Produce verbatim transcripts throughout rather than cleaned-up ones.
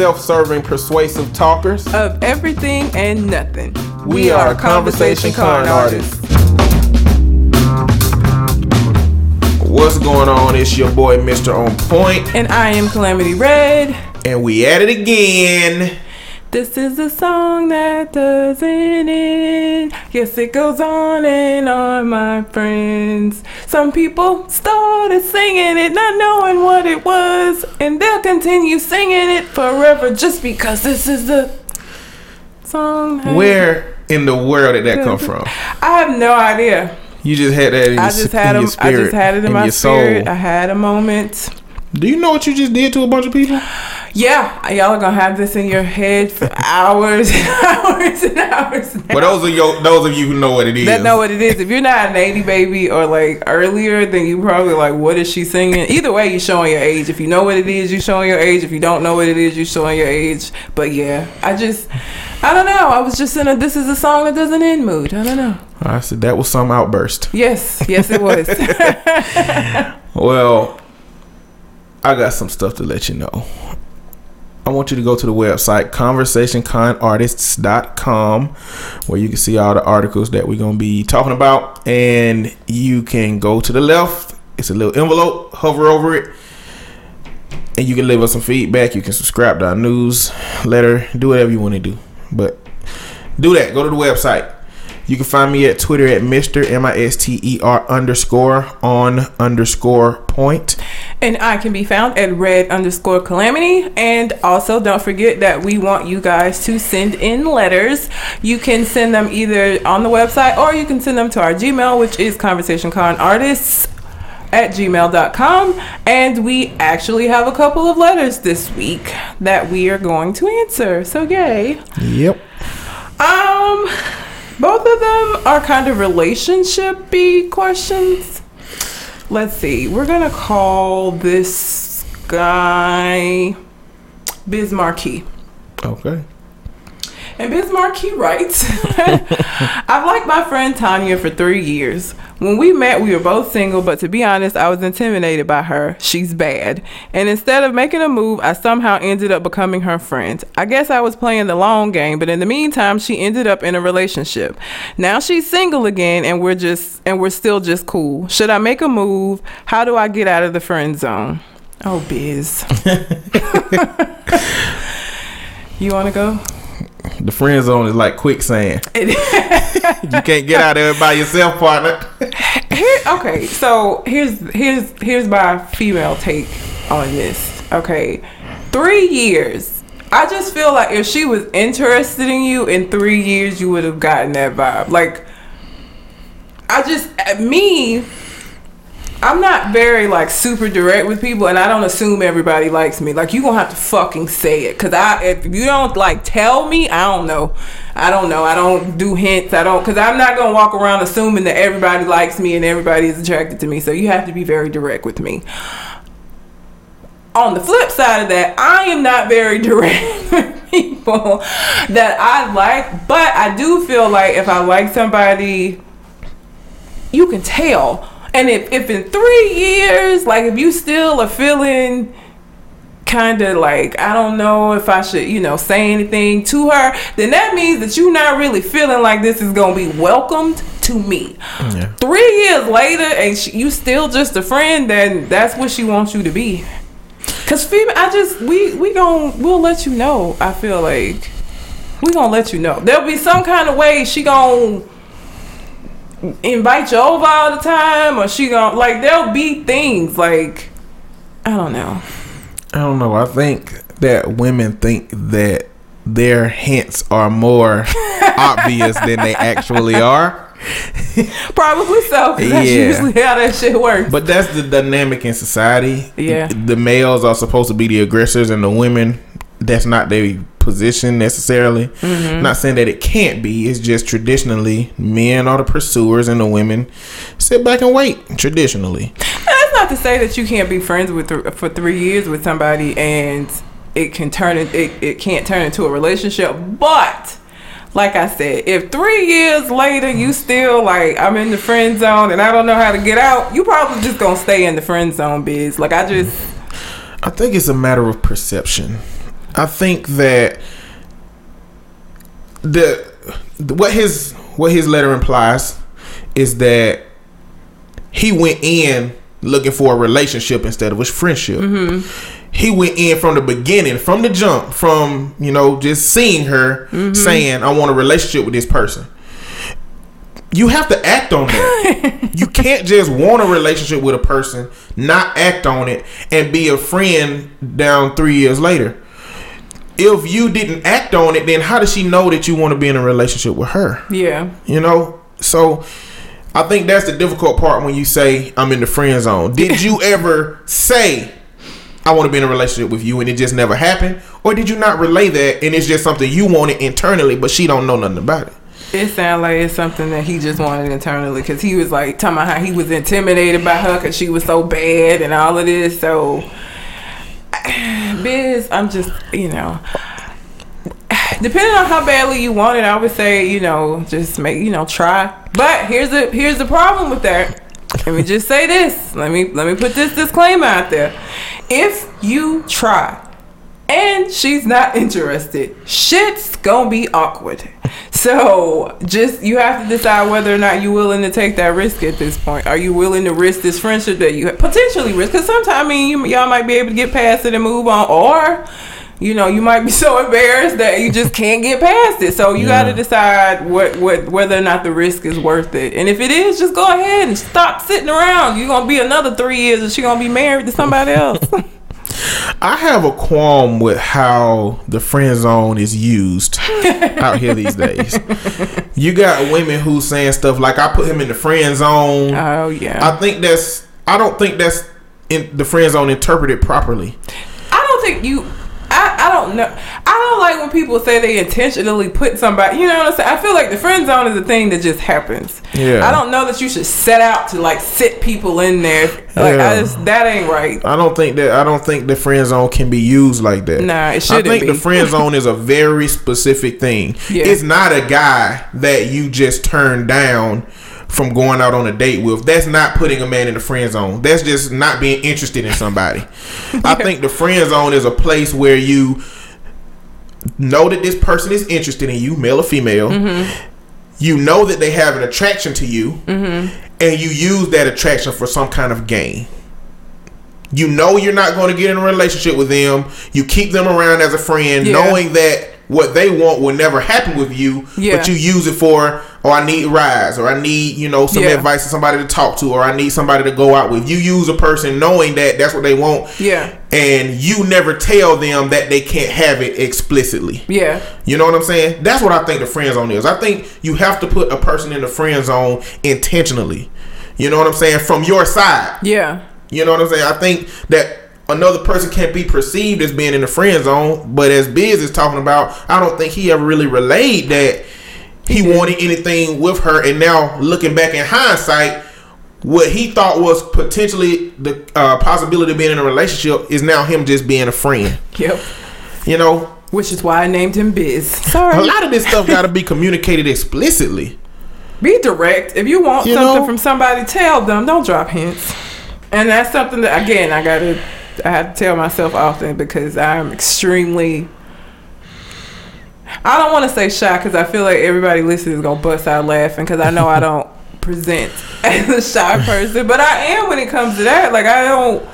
self-serving, persuasive talkers of everything and nothing. We, we are, are Conversation, Conversation Con, Con Artists. What's going on? It's your boy, Mister On Point. And I am Calamity Red. And we at it again. This is a song that doesn't end. Yes, it goes on and on, my friends. Some people started singing it, not knowing what it was, and they'll continue singing it forever just because this is the song. Where in the world did that come from? I have no idea. You just had that in your, I just had in your spirit. I just had it in, in my spirit. Soul. I had a moment. Do you know what you just did to a bunch of people? Yeah, y'all are gonna have this in your head for hours and hours and hours now. But those of you, those of you who know what it is, that know what it is. If you're not an eighty baby or like earlier, then you probably like, what is she singing? Either way, you showing your age. If you know what it is, you showing your age. If you don't know what it is, you showing your age. But yeah, I just, I don't know. I was just in a "this is a song that doesn't end" mood. I don't know. I said that was some outburst. Yes, yes, it was. Well, I got some stuff to let you know. I want you to go to the website conversation con artists dot com, where you can see all the articles that we're going to be talking about. And you can go to the left. It's a little envelope. Hover over it. And you can leave us some feedback. You can subscribe to our newsletter. Do whatever you want to do. But do that. Go to the website. You can find me at Twitter at Mister M I S T E R underscore on underscore point. And I can be found at red underscore calamity. And also don't forget that we want you guys to send in letters. You can send them either on the website or you can send them to our Gmail, which is conversationconartists at gmail dot com. And we actually have a couple of letters this week that we are going to answer. So yay. Yep. Um... Both of them are kind of relationship-y questions. Let's see. We're going to call this guy Biz Markie. Okay. And Biz Markie writes, I've liked my friend Tanya for three years. When we met, we were both single, but to be honest, I was intimidated by her. She's bad. And instead of making a move, I somehow ended up becoming her friend. I guess I was playing the long game, but in the meantime, she ended up in a relationship. Now she's single again, and we're just and we're still just cool. Should I make a move? How do I get out of the friend zone? Oh, Biz. You want to go? The friend zone is like quicksand. You can't get out of it by yourself, partner. Here, okay, so here's here's here's my female take on this. Okay, three years. I just feel like if she was interested in you in three years, you would have gotten that vibe. Like, I just me. I'm not very, like, super direct with people, and I don't assume everybody likes me. Like, you gonna have to fucking say it, because I, if you don't, like, tell me, I don't know. I don't know. I don't do hints. I don't, because I'm not gonna walk around assuming that everybody likes me and everybody is attracted to me, so you have to be very direct with me. On the flip side of that, I am not very direct with people that I like, but I do feel like if I like somebody, you can tell. And if, if in three years, like, if you still are feeling kind of like, I don't know if I should, you know, say anything to her, then that means that you're not really feeling like this is going to be welcomed to me. Yeah. Three years later, and she, you still just a friend, then that's what she wants you to be. Because female, I just, we, we gonna, we'll let you know, I feel like. We're going to let you know. There'll be some kind of way she going to invite you over all the time, or she gonna like there'll be things like I don't know. I don't know. I think that women think that their hints are more obvious than they actually are. Probably so. Cause yeah. That's usually how that shit works. But that's the dynamic in society. Yeah. The males are supposed to be the aggressors, and the women, that's not their position necessarily. Mm-hmm. Not saying that it can't be. It's just traditionally men are the pursuers and the women sit back and wait. Traditionally, now, that's not to say that you can't be friends with th- for three years with somebody and it can turn it, it it can't turn into a relationship. But like I said, if three years later you still like I'm in the friend zone and I don't know how to get out, you probably just gonna stay in the friend zone, Biz. Like I just, I think it's a matter of perception. I think that the what his what his letter implies is that he went in looking for a relationship instead of a friendship. Mm-hmm. He went in from the beginning, from the jump, from, you know, just seeing her, mm-hmm. saying, I want a relationship with this person. You have to act on that. You can't just want a relationship with a person, not act on it, and be a friend down three years later. If you didn't act on it, then how does she know that you want to be in a relationship with her? Yeah. You know? So I think that's the difficult part when you say, I'm in the friend zone. Did you ever say, I want to be in a relationship with you, and it just never happened? Or did you not relay that, and it's just something you wanted internally, but she don't know nothing about it? It sounds like it's something that he just wanted internally, because he was like talking about how he was intimidated by her because she was so bad and all of this. So, Biz, I'm just, you know, depending on how badly you want it, I would say, you know, just make, you know, try. But here's the here's the problem with that. Let me just say this. Let me let me put this disclaimer out there. If you try and she's not interested, shit's gonna be awkward. So just, you have to decide whether or not you're willing to take that risk at this point. Are you willing to risk this friendship that you potentially risk? Because sometimes, I mean, you, y'all might be able to get past it and move on, or, you know, you might be so embarrassed that you just can't get past it. So you yeah. got to decide what, what whether or not the risk is worth it. And if it is, just go ahead and stop sitting around. You're gonna be another three years, and she's gonna be married to somebody else. I have a qualm with how the friend zone is used out here these days. You got women who saying stuff like, I put him in the friend zone. Oh yeah. I think that's I don't think that's in the friend zone interpreted properly. I don't think you I, I don't know. I don't like when people say they intentionally put somebody, you know what I'm saying? I feel like the friend zone is a thing that just happens. Yeah. I don't know that you should set out to like sit people in there. Like yeah. I just, that ain't right. I don't think that I don't think the friend zone can be used like that. Nah, it shouldn't be. I think be. The friend zone is a very specific thing. Yeah. It's not a guy that you just turn down from going out on a date with. That's not putting a man in the friend zone. That's just not being interested in somebody. Yeah. I think the friend zone is a place where you know that this person is interested in you, male or female. Mm-hmm. You know that they have an attraction to you, mm-hmm. and you use that attraction for some kind of gain. You know you're not going to get in a relationship with them. You keep them around as a friend, yeah. knowing that what they want will never happen with you, yeah. but you use it for, or I need rides, or I need, you know, some yeah. advice to somebody to talk to, or I need somebody to go out with. You use a person knowing that that's what they want, yeah, and you never tell them that they can't have it explicitly. Yeah, you know what I'm saying? That's what I think the friend zone is. I think you have to put a person in the friend zone intentionally. You know what I'm saying? From your side. Yeah. You know what I'm saying? I think that another person can't be perceived as being in the friend zone, but as Biz is talking about, I don't think he ever really relayed that he mm-hmm. wanted anything with her, and now looking back in hindsight, what he thought was potentially the uh, possibility of being in a relationship is now him just being a friend. Yep. You know? Which is why I named him Biz. Sorry. A lot of this stuff gotta be communicated explicitly. Be direct. If you want you something know? From somebody, tell them. Don't drop hints. And that's something that, again, I gotta... I have to tell myself often, because I'm extremely, I don't want to say shy, because I feel like everybody listening is going to bust out laughing, because I know I don't present as a shy person, but I am when it comes to that. Like, I don't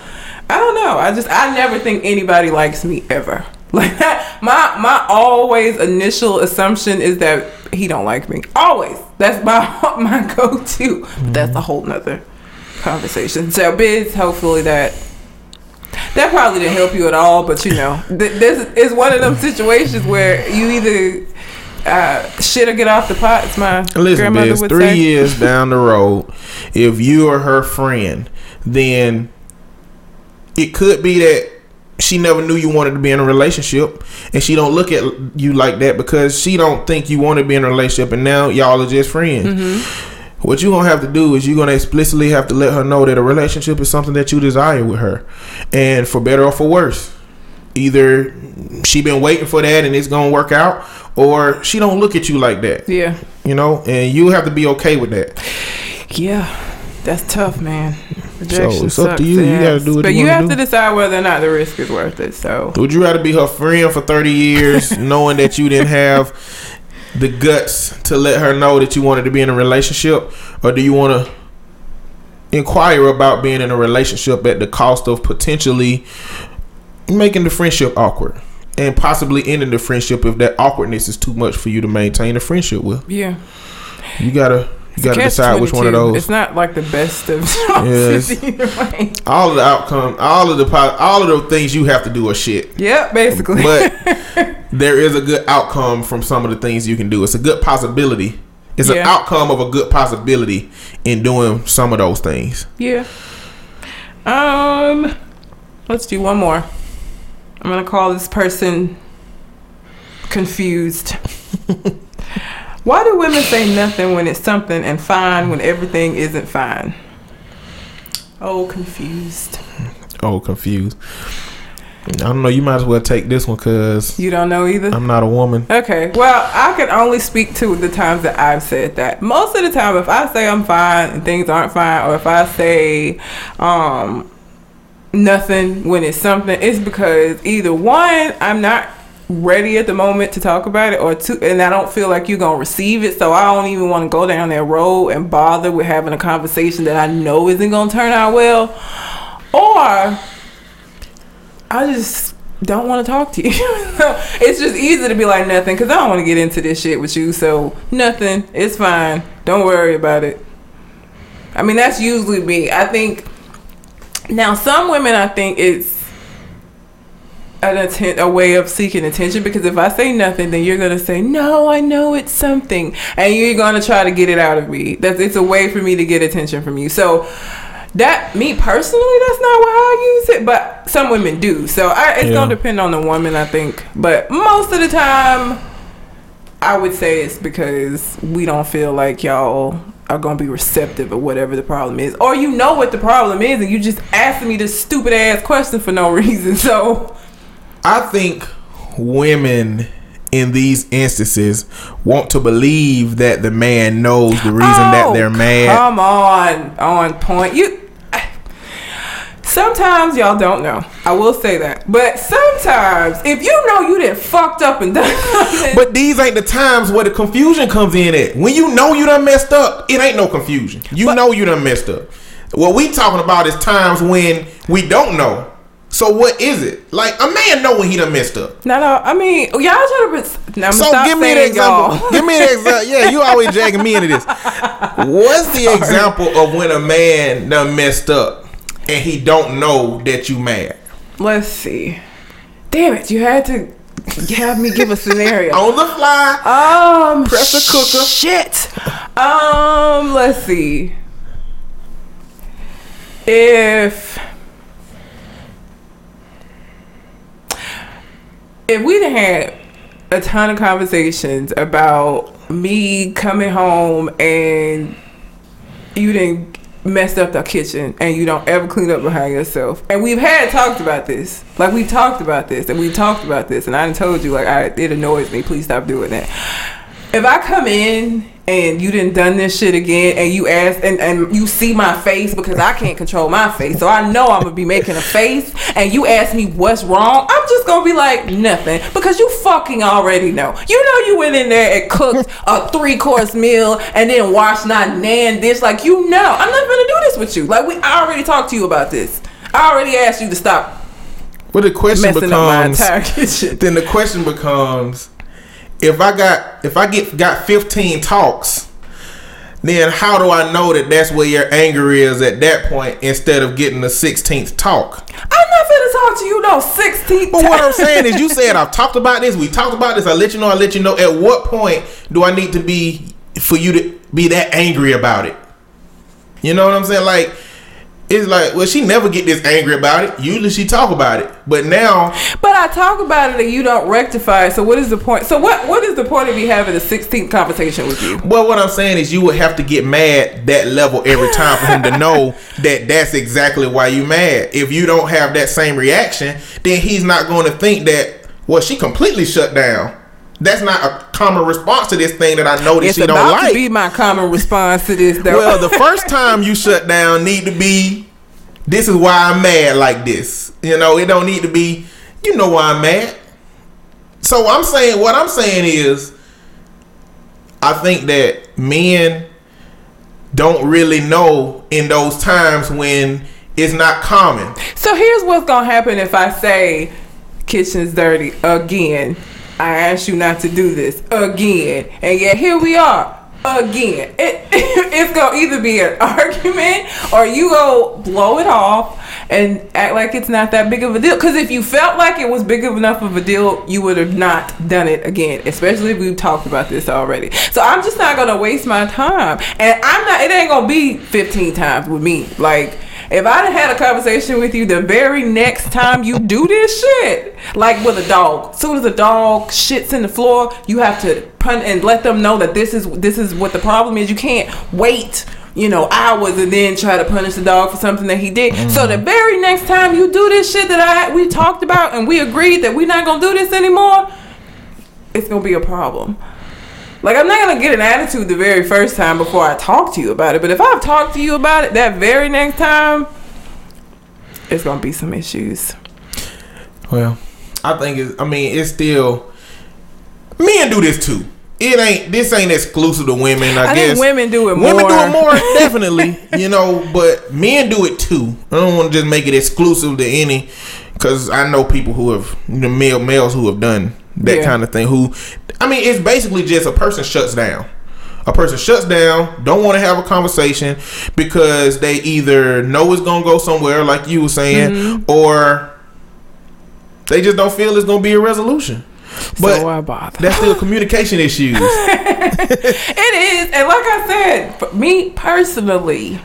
I don't know I just I never think anybody likes me, ever. Like, that, my my always initial assumption is that he don't like me. Always. That's my my go to. But that's a whole nother conversation. So, Biz, hopefully that That probably didn't help you at all, but you know, th- this is one of them situations where you either uh, shit or get off the pot. It's my Listen, grandmother Biz, would three say. Three years down the road, if you are her friend, then it could be that she never knew you wanted to be in a relationship, and she don't look at you like that because she don't think you want to be in a relationship, and now y'all are just friends. Mm-hmm. What you're going to have to do is you're going to explicitly have to let her know that a relationship is something that you desire with her. And for better or for worse, either she been waiting for that and it's going to work out, or she don't look at you like that. Yeah. You know, and you have to be okay with that. Yeah. That's tough, man. Rejection so it's up to you. You gotta do what but you, you have do. to decide whether or not the risk is worth it. So would you rather be her friend for thirty years knowing that you didn't have the guts to let her know that you wanted to be in a relationship, or do you want to inquire about being in a relationship at the cost of potentially making the friendship awkward and possibly ending the friendship if that awkwardness is too much for you to maintain a friendship with? Yeah, you gotta You gotta decide which one of those. It's not like the best of choices either way. All of the outcome, all of the all of the things you have to do are shit. Yep, basically. But there is a good outcome from some of the things you can do. It's a good possibility. It's yeah. an outcome of a good possibility in doing some of those things. Yeah. Um, let's do one more. I'm gonna call this person confused. Why do women say nothing when it's something and fine when everything isn't fine? Oh, confused. Oh, confused. I don't know. You might as well take this one because... You don't know either? I'm not a woman. Okay. Well, I can only speak to the times that I've said that. Most of the time, if I say I'm fine and things aren't fine, or if I say um, nothing when it's something, it's because either one, I'm not... ready at the moment to talk about it, or two, and I don't feel like you're gonna receive it, so I don't even want to go down that road and bother with having a conversation that I know isn't gonna turn out well, or I just don't want to talk to you. It's just easy to be like nothing, because I don't want to get into this shit with you, so nothing, it's fine, don't worry about it. I mean, that's usually me. I think now some women, I think it's An atten- a way of seeking attention, because if I say nothing, then you're gonna say, no, I know it's something, and you're gonna try to get it out of me. That's it's a way for me to get attention from you. So that, me personally, that's not how I use it, but some women do. So I, it's yeah. gonna depend on the woman, I think. But most of the time, I would say it's because we don't feel like y'all are gonna be receptive of whatever the problem is, or you know what the problem is, and you just asking me this stupid ass question for no reason. So. I think women in these instances want to believe that the man knows the reason oh, that they're mad. Come on, on point. You sometimes y'all don't know. I will say that, but sometimes if you know you done fucked up and done something, but these ain't the times where the confusion comes in at. When you know you done messed up, it ain't no confusion. You but, know you done messed up. What we talking about is times when we don't know. So what is it? Like, a man know when he done messed up. No, no. I mean, y'all try to... No, so give me, an y'all. give me an example. Give me an example. Yeah, you always dragging me into this. What's the Sorry. example of when a man done messed up and he don't know that you mad? Let's see. Damn it, you had to have me give a scenario. On the fly. Um, Press the cooker. Shit. Um, let's see. If... If we'd had a ton of conversations about me coming home and you didn't mess up the kitchen and you don't ever clean up behind yourself, and we've had talked about this, like we've talked about this and we've talked about this, and I done told you, like, I, it annoys me, please stop doing that. If I come in and you done done this shit again, and you ask, and, and you see my face, because I can't control my face, so I know I'm gonna be making a face, and you ask me what's wrong, I'm just gonna be like, nothing, because you fucking already know. You know you went in there and cooked a three course meal and then washed not nan dish, like, you know, I'm not gonna do this with you. Like, we I already talked to you about this. I already asked you to stop. Well, the question becomes, messing up my entire kitchen. Then the question becomes, If I got if I get got fifteen talks, then how do I know that that's where your anger is at that point, instead of getting the sixteenth talk? I'm not finna talk to you no sixteenth. But what I'm saying is, you said I've talked about this. We talked about this. I let you know. I let you know. At what point do I need to be for you to be that angry about it? You know what I'm saying? Like. It's like, well, she never get this angry about it. Usually she talk about it. But now... But I talk about it and you don't rectify it. So what is the point? So what, what is the point of me having a sixteenth conversation with you? Well, what I'm saying is, you would have to get mad that level every time for him to know that that's exactly why you mad. If you don't have that same reaction, then he's not going to think that, well, she completely shut down. That's not a common response to this thing that I know that it's she don't like. It's about to be my common response to this, though. Well, the first time you shut down need to be this is why I'm mad like this. You know, it don't need to be, you know why I'm mad. So I'm saying, what I'm saying is, I think that men don't really know in those times when it's not common. So here's what's going to happen if I say, kitchen's dirty again. I asked you not to do this again. And yet here we are. Again, it, it's gonna either be an argument or you go blow it off and act like it's not that big of a deal. Because if you felt like it was big enough of a deal, you would have not done it again. Especially if we've talked about this already. So I'm just not gonna waste my time, and I'm not. It ain't gonna be fifteen times with me. Like, if I'd had a conversation with you the very next time you do this shit, like with a dog, as soon as a dog shits in the floor, you have to punt and let them know that this is this is what the problem is. You can't wait, you know, hours and then try to punish the dog for something that he did. Mm. So the very next time you do this shit that I we talked about and we agreed that we're not gonna do this anymore, it's gonna be a problem. Like, I'm not going to get an attitude the very first time before I talk to you about it. But if I've talked to you about it that very next time, it's going to be some issues. Well, I think it's, I mean, it's still, men do this too. It ain't, this ain't exclusive to women, I, I guess. I think women do it more. Women do it more, definitely. You know, but men do it too. I don't want to just make it exclusive to any, because I know people who have, you know, male, males who have done that yeah. kind of thing. Who, I mean, it's basically just a person shuts down. A person shuts down, don't want to have a conversation because they either know it's going to go somewhere, like you were saying, mm-hmm. or they just don't feel it's going to be a resolution. But so why bother? That's still communication issues. It is. And like I said, for me personally,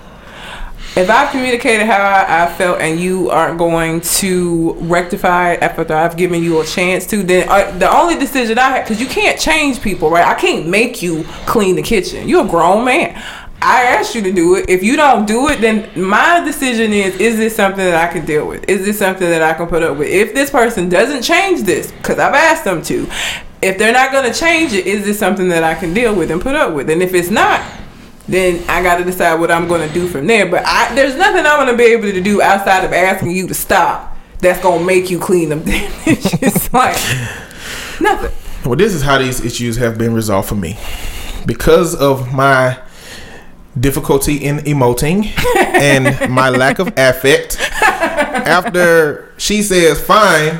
if I've communicated how I, I felt and you aren't going to rectify it after I've given you a chance to, then I, the only decision I had, because you can't change people, right? I can't make you clean the kitchen. You're a grown man. I asked you to do it. If you don't do it, then my decision is, is this something that I can deal with? Is this something that I can put up with? If this person doesn't change this, because I've asked them to, if they're not going to change it, is this something that I can deal with and put up with? And if it's not, then I got to decide what I'm going to do from there. But I, there's nothing I'm going to be able to do outside of asking you to stop that's going to make you clean them. It's just like nothing. Well, this is how these issues have been resolved for me. Because of my difficulty in emoting and my lack of affect, after she says fine,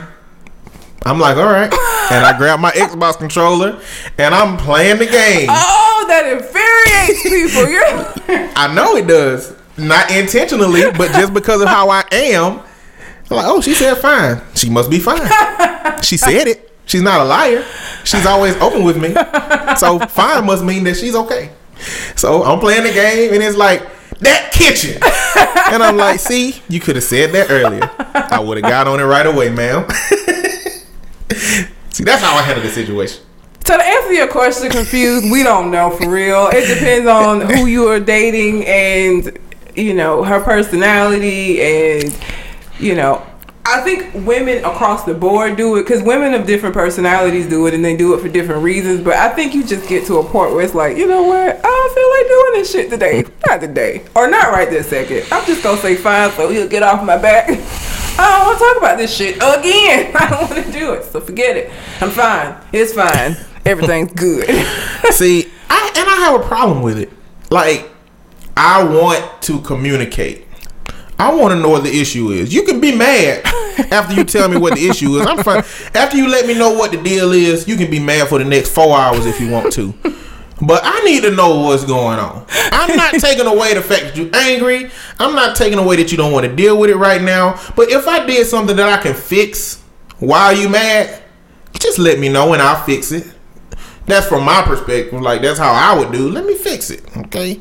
I'm like, all right. And I grab my Xbox controller and I'm playing the game. Oh, that infuriates people. You're- I know it does. Not intentionally, but just because of how I am. I'm like, oh, she said fine. She must be fine. She said it. She's not a liar. She's always open with me. So fine must mean that she's okay. So I'm playing the game and it's like, that kitchen. And I'm like, see, you could have said that earlier. I would have got on it right away, ma'am. See, that's how I handle the situation. So to answer your question, confused, we don't know for real. It depends on who you are dating and, you know, her personality and, you know, I think women across the board do it because women of different personalities do it and they do it for different reasons. But I think you just get to a point where it's like, you know what? I feel like doing this shit today. Not today. Or not right this second. I'm just going to say fine so he'll get off my back. I don't want to talk about this shit again. I don't want to do it. So forget it. I'm fine. It's fine. Everything's good. See, I and I have a problem with it. Like, I want to communicate. I want to know what the issue is. You can be mad after you tell me what the issue is. I'm fine. After you let me know what the deal is, you can be mad for the next four hours if you want to. But I need to know what's going on. I'm not taking away the fact that you're angry. I'm not taking away that you don't want to deal with it right now. But if I did something that I can fix while you mad, just let me know and I'll fix it. That's from my perspective. Like, that's how I would do. Let me fix it. Okay.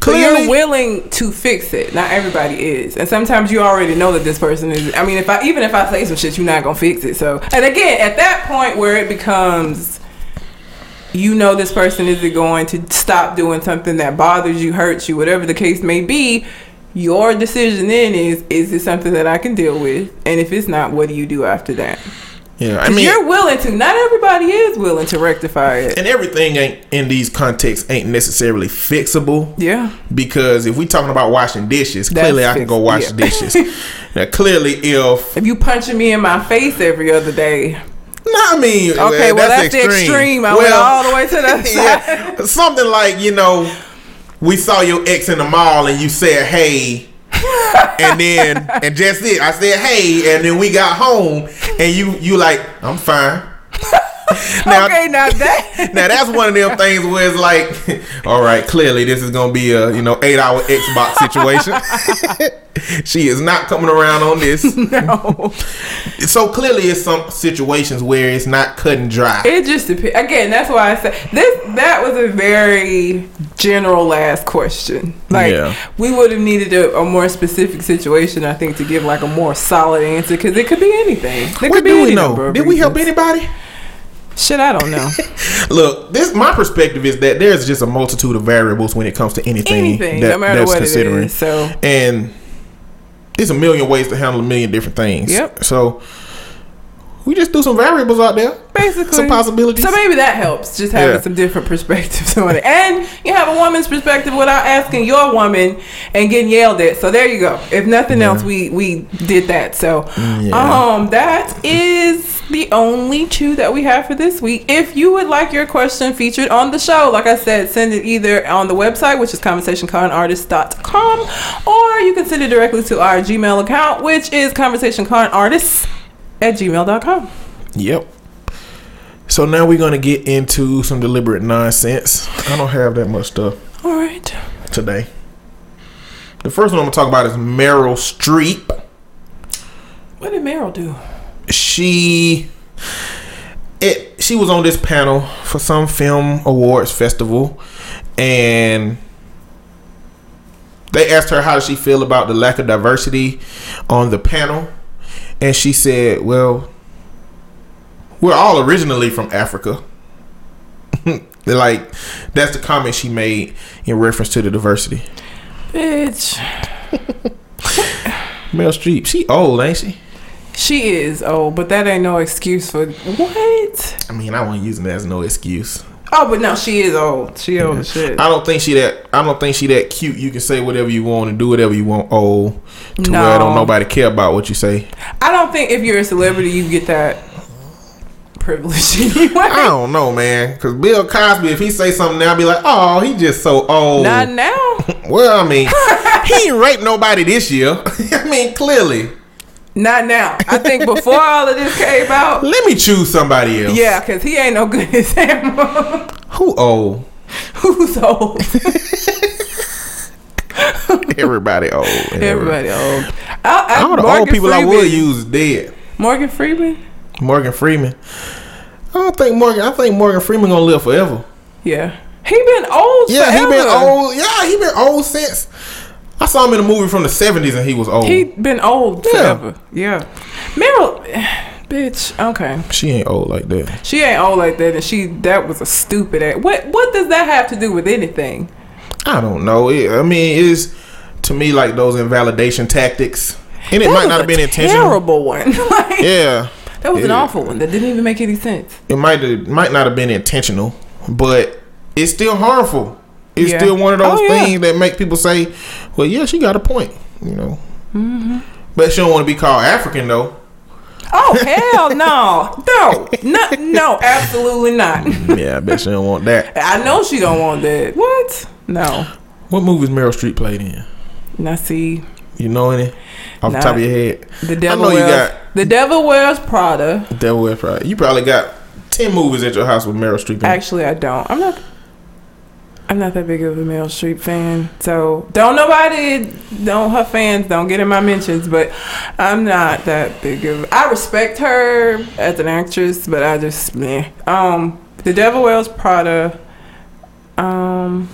Clearly, you're willing to fix it. Not everybody is. And sometimes you already know that this person is. I mean, if I even if I say some shit, you're not going to fix it. So, and again, at that point where it becomes, you know, this person isn't going to stop doing something that bothers you, hurts you, whatever the case may be, your decision then is, is it something that I can deal with? And if it's not, what do you do after that? Yeah, I mean, you're willing to. Not everybody is willing to rectify it, and everything ain't in these contexts ain't necessarily fixable. Yeah, because if we talking about washing dishes, that's clearly fixed. I can go wash yeah. dishes. Now, clearly, if if you punching me in my face every other day. No, I mean, okay, well, well that's, that's extreme. the extreme. I well, went all the way to that side. Yeah, something like, you know, we saw your ex in the mall and you said, hey, and then, and just it, I said, hey, and then we got home and you, you like, I'm fine. Now, okay, now that now that's one of them things where it's like, all right, clearly this is gonna be a you know eight hour Xbox situation. She is not coming around on this. No. So clearly, it's some situations where it's not cut and dry. It just depends. Again, that's why I said this. That was a very general last question. Like yeah. we would have needed a, a more specific situation, I think, to give like a more solid answer because it could be anything. It could be any number of reasons. Did we help anybody? Shit, I don't know. Look, this my perspective is that there's just a multitude of variables when it comes to anything, anything that, no matter that's what considering. It is, so. And there's a million ways to handle a million different things. Yep. So we just do some variables out there. Basically. Some possibilities. So maybe that helps, just having yeah. some different perspectives on it. And you have a woman's perspective without asking your woman and getting yelled at. So there you go. If nothing yeah. else, we, we did that. So yeah. um, that is the only chew that we have for this week. If you would like your question featured on the show, like I said, send it either on the website, which is conversation con artist dot com, or you can send it directly to our Gmail account, which is conversation con artist at gmail dot com. Yep. So now we're going to get into some deliberate nonsense. I don't have that much stuff. All right. Today. The first one I'm going to talk about is Meryl Streep. What did Meryl do? She it she was on this panel for some film awards festival, and they asked her how does she feel about the lack of diversity on the panel. And she said, well, we're all originally from Africa. Like, that's the comment she made in reference to the diversity. Bitch. Meryl Streep, she old, ain't she? She is old, but that ain't no excuse for what? I mean, I won't use it as no excuse. Oh, but no, she is old. She old yeah. as shit. I don't think she that. I don't think she that cute. You can say whatever you want and do whatever you want. Old, to no. where I don't nobody care about what you say. I don't think if you're a celebrity, you get that privilege anyway. I don't know, man. Because Bill Cosby, if he say something now, I'll be like, oh, he just so old. Not now. Well, I mean, he ain't raped nobody this year. I mean, clearly. Not now. I think before all of this came out. Let me choose somebody else. Yeah, because he ain't no good example. Who old? Who's old? Everybody old. Everybody, everybody old. I, I, All the Morgan old people Freeman. I would use is dead. Morgan Freeman? Morgan Freeman. I don't think Morgan. I think Morgan Freeman gonna live forever. Yeah. He been old yeah, forever. Yeah, he been old. Yeah, he been old since. I saw him in a movie from the seventies and he was old. He been old yeah. forever. Yeah. Meryl, bitch, okay. She ain't old like that. She ain't old like that, and she that was a stupid ass. What what does that have to do with anything? I don't know. It, I mean, it's to me like those invalidation tactics. And it that might not have been intentional. Terrible one. Like, yeah. That was it, an awful one that didn't even make any sense. It might have, might not have been intentional, but it's still harmful. It's yeah. still one of those oh, yeah. things that make people say, well, yeah, she got a point, you know. Mm-hmm. But she don't want to be called African, though. Oh, hell no. No. No, no, absolutely not. Yeah, I bet she don't want that. I know she don't want that. What? No. What movies Meryl Streep played in? Now, see. You know any? Off nah. the top of your head. The Devil, I know Wears, you got, the Devil Wears Prada. The Devil Wears Prada. You probably got ten movies at your house with Meryl Streep in. Actually, I don't. I'm not... I'm not that big of a Meryl Streep fan, so don't nobody, don't her fans, don't get in my mentions, but I'm not that big of, I respect her as an actress, but I just, meh. Um, The Devil Wears Prada, um,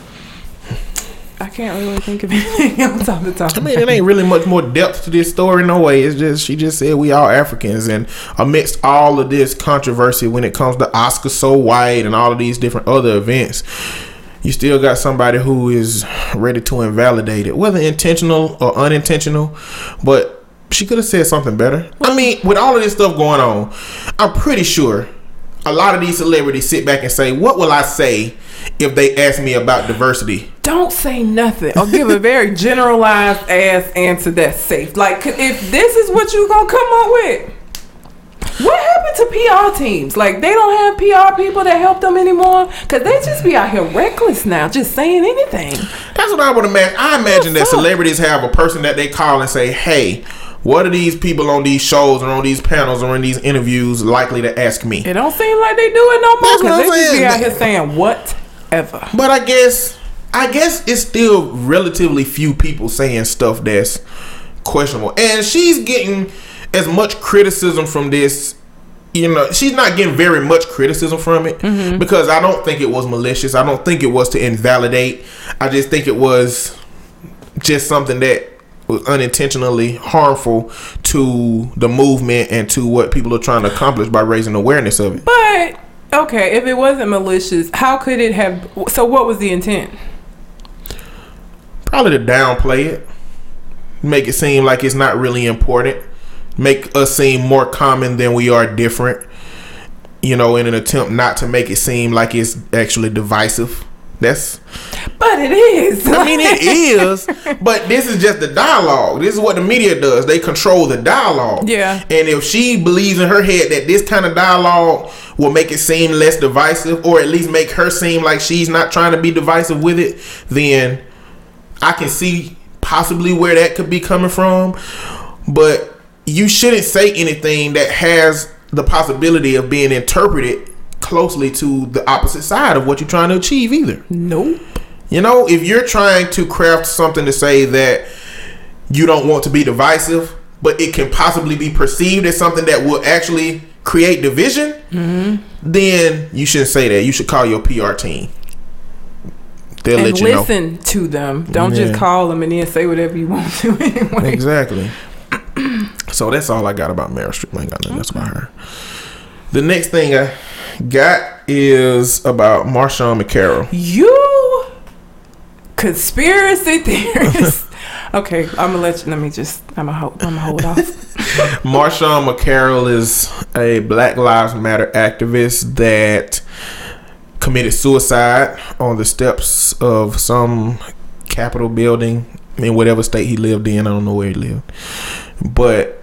I can't really think of anything else off the top. I mean, it ain't really much more depth to this story, no way. It's just, she just said we all Africans, and amidst all of this controversy when it comes to Oscar So White and all of these different other events, you still got somebody who is ready to invalidate it, whether intentional or unintentional, but she could have said something better. I mean, with all of this stuff going on, I'm pretty sure a lot of these celebrities sit back and say, what will I say if they ask me about diversity? Don't say nothing. Or give a very generalized ass answer that's safe. Like, if this is what you gonna come up with. What happened to P R teams? Like, they don't have P R people that help them anymore? Because they just be out here reckless now, just saying anything. That's what I would imagine. I imagine What's that up? Celebrities have a person that they call and say, hey, what are these people on these shows or on these panels or in these interviews likely to ask me? It don't seem like they do it no more because they just be out here saying whatever. But I guess, I guess it's still relatively few people saying stuff that's questionable. And she's getting... as much criticism from this, you know, she's not getting very much criticism from it mm-hmm. because I don't think it was malicious. I don't think it was to invalidate. I just think it was just something that was unintentionally harmful to the movement and to what people are trying to accomplish by raising awareness of it. But, okay, if it wasn't malicious, how could it have... So what was the intent? Probably to downplay it. Make it seem like it's not really important. Make us seem more common than we are different, you know, in an attempt not to make it seem like it's actually divisive. That's... But it is. I mean, it is. But this is just the dialogue. This is what the media does. They control the dialogue. Yeah. And if she believes in her head that this kind of dialogue will make it seem less divisive, or at least make her seem like she's not trying to be divisive with it, then I can see possibly where that could be coming from. But... you shouldn't say anything that has the possibility of being interpreted closely to the opposite side of what you're trying to achieve either. Nope. You know, if you're trying to craft something to say that you don't want to be divisive, but it can possibly be perceived as something that will actually create division, mm-hmm. then you shouldn't say that. You should call your P R team. They'll and let you listen know. To them. Don't yeah. just call them and then say whatever you want to anyway. Exactly. So that's all I got about Meryl Streep. I ain't got nothing else about her. The next thing I got is about Marshawn McCarroll. You conspiracy theorist. Okay, I'm gonna let you. Let me just. I'm gonna hold. I'm gonna hold off. Marshawn McCarroll is a Black Lives Matter activist that committed suicide on the steps of some Capitol building in whatever state he lived in. I don't know where he lived. But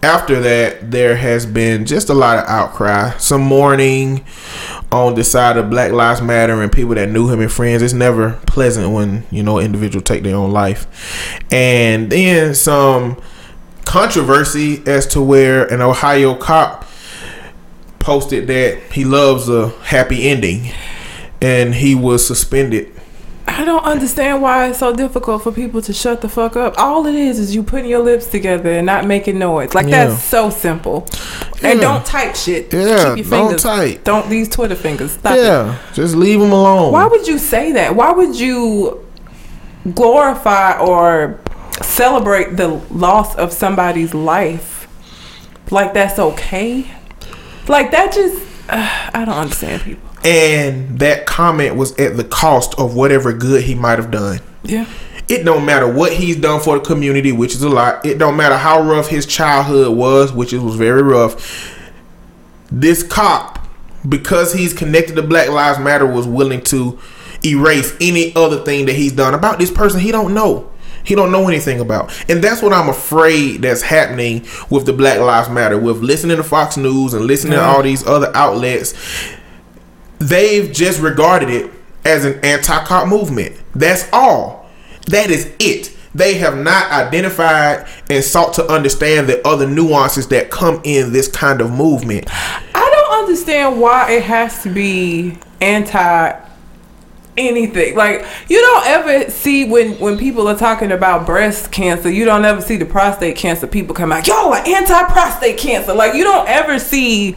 after that, there has been just a lot of outcry, some mourning on the side of Black Lives Matter and people that knew him and friends. It's never pleasant when, you know, individuals take their own life. And then some controversy as to where an Ohio cop posted that he loves a happy ending and he was suspended. I don't understand why it's so difficult for people to shut the fuck up. All it is is you putting your lips together and not making noise. Like, yeah. that's so simple. Yeah. And don't type shit. Yeah, keep your fingers. Don't type. Don't these Twitter fingers. Stop yeah, it. Just leave them alone. Why would you say that? Why would you glorify or celebrate the loss of somebody's life? Like, that's okay? Like, that just... Uh, I don't understand people. And that comment was at the cost of whatever good he might have done. Yeah. It don't matter what he's done for the community, which is a lot. It don't matter how rough his childhood was, which it was very rough. This cop, because he's connected to Black Lives Matter, was willing to erase any other thing that he's done about this person he don't know. He don't know anything about. And that's what I'm afraid that's happening with the Black Lives Matter. With listening to Fox News and listening mm-hmm. to all these other outlets, they've just regarded it as an anti-cop movement. That's all. That is it. They have not identified and sought to understand the other nuances that come in this kind of movement. I don't understand why it has to be anti anything. Like, you don't ever see when when people are talking about breast cancer, you don't ever see the prostate cancer people come out, y'all are anti-prostate cancer. Like, you don't ever see...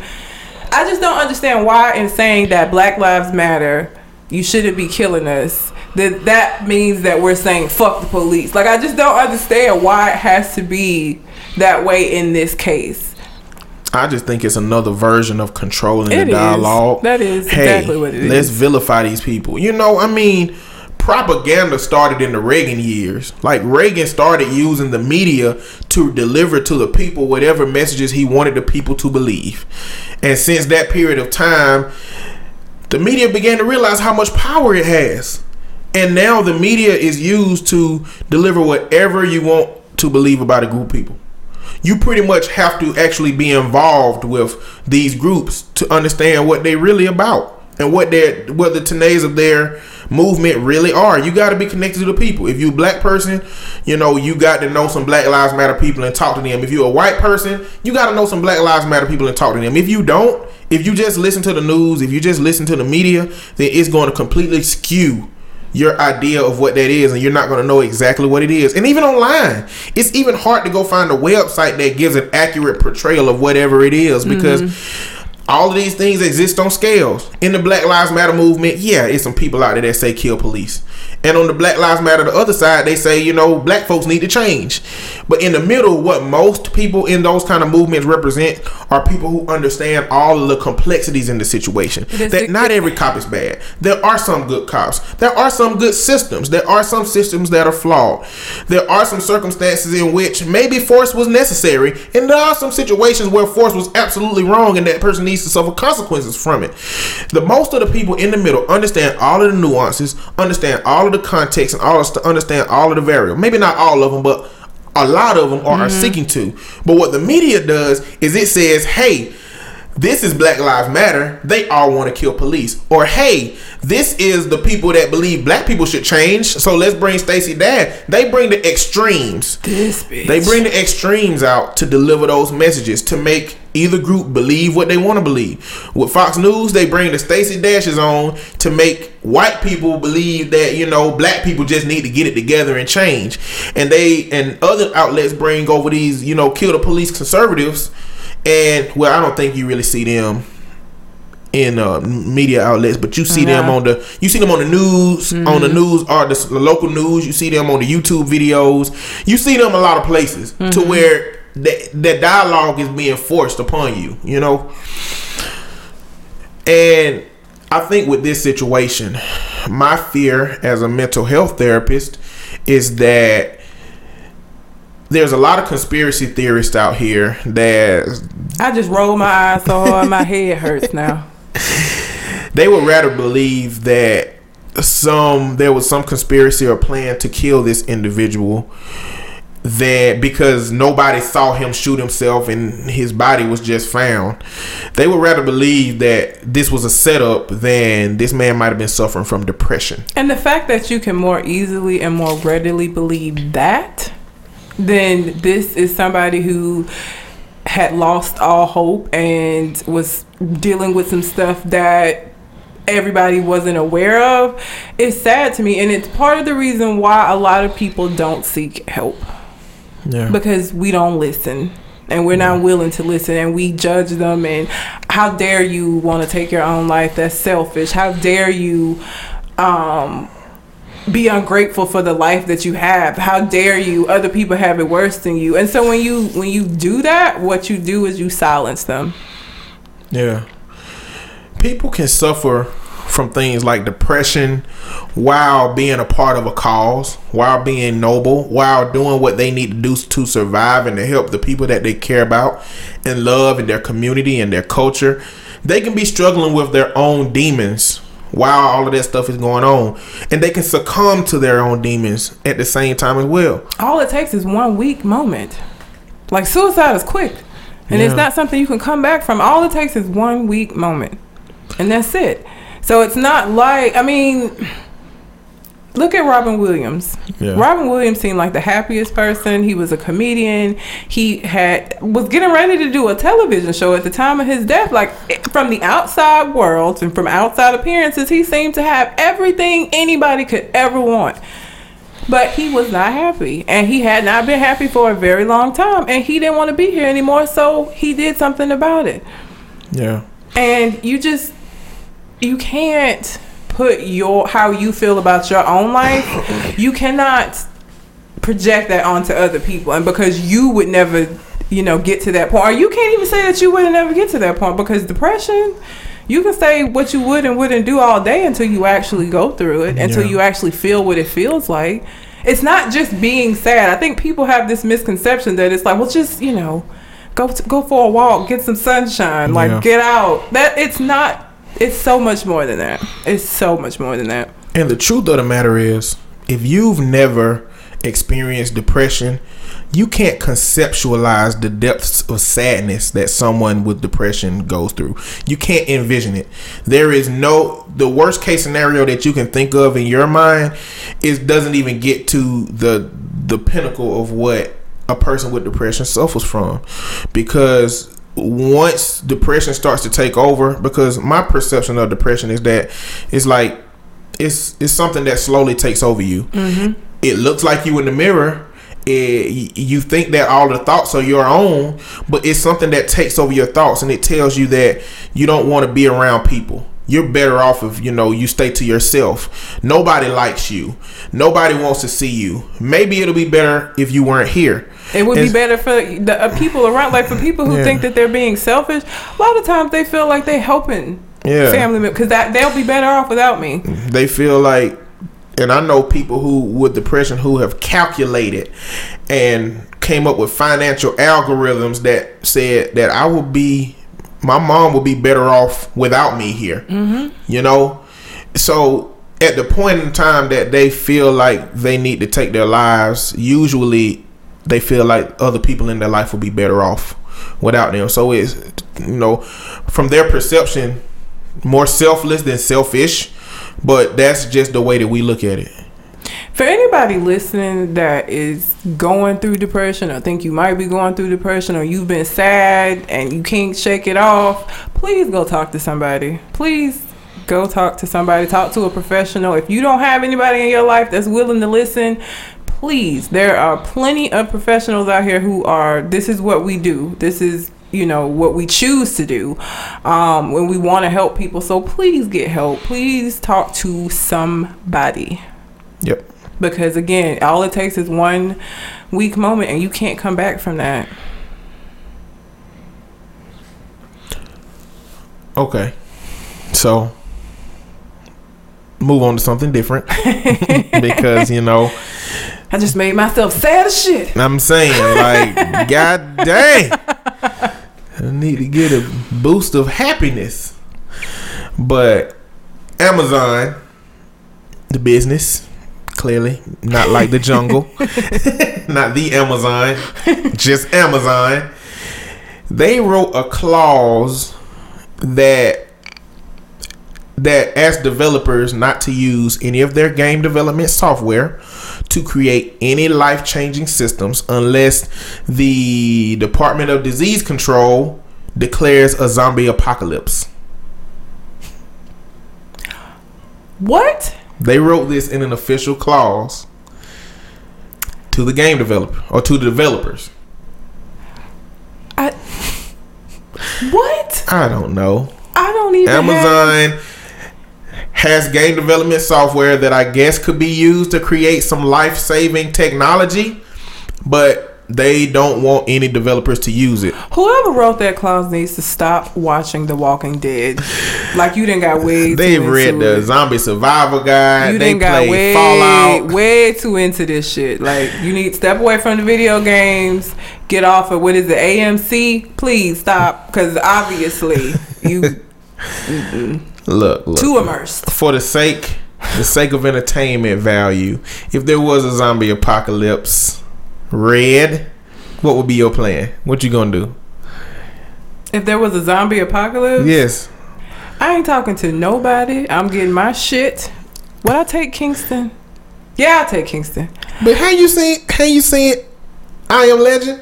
I just don't understand why in saying that Black Lives Matter, you shouldn't be killing us, that that means that we're saying fuck the police. Like, I just don't understand why it has to be that way in this case. I just think it's another version of controlling it the dialogue. Is. That is hey, exactly what it is. Let's vilify these people. You know, I mean... propaganda started in the Reagan years. Like, Reagan started using the media to deliver to the people whatever messages he wanted the people to believe. And since that period of time, the media began to realize how much power it has. And now the media is used to deliver whatever you want to believe about a group of people. You pretty much have to actually be involved with these groups to understand what they're really about and what their what the tenets of their movement really are. You got to be connected to the people. If you a black person, you know, you got to know some Black Lives Matter people and talk to them. If you're a white person, you got to know some Black Lives Matter people and talk to them. If you don't, if you just listen to the news, if you just listen to the media, then it's going to completely skew your idea of what that is, and you're not going to know exactly what it is. And even online, it's even hard to go find a website that gives an accurate portrayal of whatever it is, because mm-hmm. all of these things exist on scales. In the Black Lives Matter movement, yeah, it's some people out there that say kill police, and on the Black Lives Matter the other side, they say, you know, black folks need to change. But in the middle, what most people in those kind of movements represent are people who understand all of the complexities in the situation. That not every cop is bad. There are some good cops. There are some good systems. There are some systems that are flawed. There are some circumstances in which maybe force was necessary, and there are some situations where force was absolutely wrong and that person needs to suffer consequences from it. The most of the people in the middle understand all of the nuances, understand all of the context, and all of, to understand all of the variables. Maybe not all of them, but a lot of them are, mm-hmm. are seeking to. But what the media does is it says, hey, this is Black Lives Matter, they all want to kill police. Or, hey, this is the people that believe black people should change, so let's bring Stacey Dash. They bring the extremes. This bitch. They bring the extremes out to deliver those messages, to make either group believe what they want to believe. With Fox News, they bring the Stacey Dashes on to make white people believe that, you know, black people just need to get it together and change. And they and other outlets bring over these, you know, kill the police conservatives. And, well, I don't think you really see them in uh, media outlets, but you see yeah. them on the you see them on the news, mm-hmm. on the news or the, the local news. You see them on the YouTube videos. You see them a lot of places, mm-hmm. to where that that dialogue is being forced upon you, you know. And I think with this situation, my fear as a mental health therapist is that there's a lot of conspiracy theorists out here that... I just roll my eyes so hard my head hurts now. They would rather believe that some there was some conspiracy or plan to kill this individual that because nobody saw him shoot himself and his body was just found. They would rather believe that this was a setup than this man might have been suffering from depression. And the fact that you can more easily and more readily believe that... then this is somebody who had lost all hope and was dealing with some stuff that everybody wasn't aware of. It's sad to me, and it's part of the reason why a lot of people don't seek help. Yeah. Because we don't listen, and we're yeah. not willing to listen, and we judge them, and how dare you want to take your own life? That's selfish. How dare you... um be ungrateful for the life that you have. How dare you? Other people have it worse than you. And so when you when you do that, what you do is you silence them. Yeah. People can suffer from things like depression while being a part of a cause, while being noble, while doing what they need to do to survive and to help the people that they care about and love in their community and their culture. They can be struggling with their own demons while all of that stuff is going on, and they can succumb to their own demons at the same time as well. All it takes is one weak moment. Like, suicide is quick, and yeah. it's not something you can come back from. All it takes is one weak moment, and that's it. So it's not like, I mean, look at Robin Williams. Yeah. Robin Williams seemed like the happiest person. He was a comedian. He had was getting ready to do a television show at the time of his death. Like, from the outside world and from outside appearances, he seemed to have everything anybody could ever want. But he was not happy, and he had not been happy for a very long time, and he didn't want to be here anymore, so he did something about it. Yeah. And you just, you can't... put your how you feel about your own life, you cannot project that onto other people. And because you would never, you know, get to that point, or you can't even say that you would never get to that point, because depression, you can say what you would and wouldn't do all day until you actually go through it, until yeah. you actually feel what it feels like. It's not just being sad. I think people have this misconception that it's like, well, just, you know, go to, go for a walk, get some sunshine, like yeah. get out. That it's not. It's so much more than that. It's so much more than that. And the truth of the matter is, if you've never experienced depression, you can't conceptualize the depths of sadness that someone with depression goes through. You can't envision it. There is no, the worst case scenario that you can think of in your mind is doesn't even get to the the pinnacle of what a person with depression suffers from. Because once depression starts to take over, because my perception of depression is that it's like it's it's something that slowly takes over you. Mm-hmm. It looks like you in the mirror. It, you think that all the thoughts are your own, but it's something that takes over your thoughts, and it tells you that you don't want to be around people. You're better off if, you know, you stay to yourself. Nobody likes you. Nobody wants to see you. Maybe it'll be better if you weren't here. It would it's, be better for the uh, people around. Like, for people who yeah. think that they're being selfish, a lot of times they feel like they're helping yeah. family members, because that they'll be better off without me. They feel like, and I know people who with depression who have calculated and came up with financial algorithms that said that I will be, my mom will be better off without me here. Mm-hmm. You know, so at the point in time that they feel like they need to take their lives, usually they feel like other people in their life will be better off without them. So it's, you know, from their perception, more selfless than selfish. But that's just the way that we look at it. For anybody listening that is going through depression, or think you might be going through depression, or you've been sad and you can't shake it off, please go talk to somebody. Please go talk to somebody. Talk to a professional. If you don't have anybody in your life that's willing to listen, please. There are plenty of professionals out here who are, this is what we do. This is, you know, what we choose to do um, when we want to help people. So please get help. Please talk to somebody. Yep. Because again, all it takes is one weak moment, and you can't come back from that. Okay. So move on to something different. Because, you know, I just made myself sad as shit. I'm saying, like, god dang. I need to get a boost of happiness. But Amazon, the business, clearly not like the jungle, not the Amazon, just Amazon. They wrote a clause that that asked developers not to use any of their game development software to create any life-changing systems unless the Department of Disease Control declares a zombie apocalypse. What? They wrote this in an official clause to the game developer, or to the developers. I, what? I don't know. I don't even Amazon have- has game development software that I guess could be used to create some life-saving technology, but they don't want any developers to use it. Whoever wrote that clause needs to stop watching The Walking Dead. Like, you didn't got way they too read into the it. Zombie survival guide. You they didn't got way Fallout. Way too into this shit. Like, you need to step away from the video games. Get off of, what is it, A M C? Please stop, because obviously you. Mm-mm. Look, look, too immersed. For the sake, the sake of entertainment value, if there was a zombie apocalypse, Red, what would be your plan? What you gonna do? If there was a zombie apocalypse? Yes. I ain't talking to nobody. I'm getting my shit. Would I take Kingston? Yeah, I'll take Kingston. But how you seen, how you seen I Am Legend?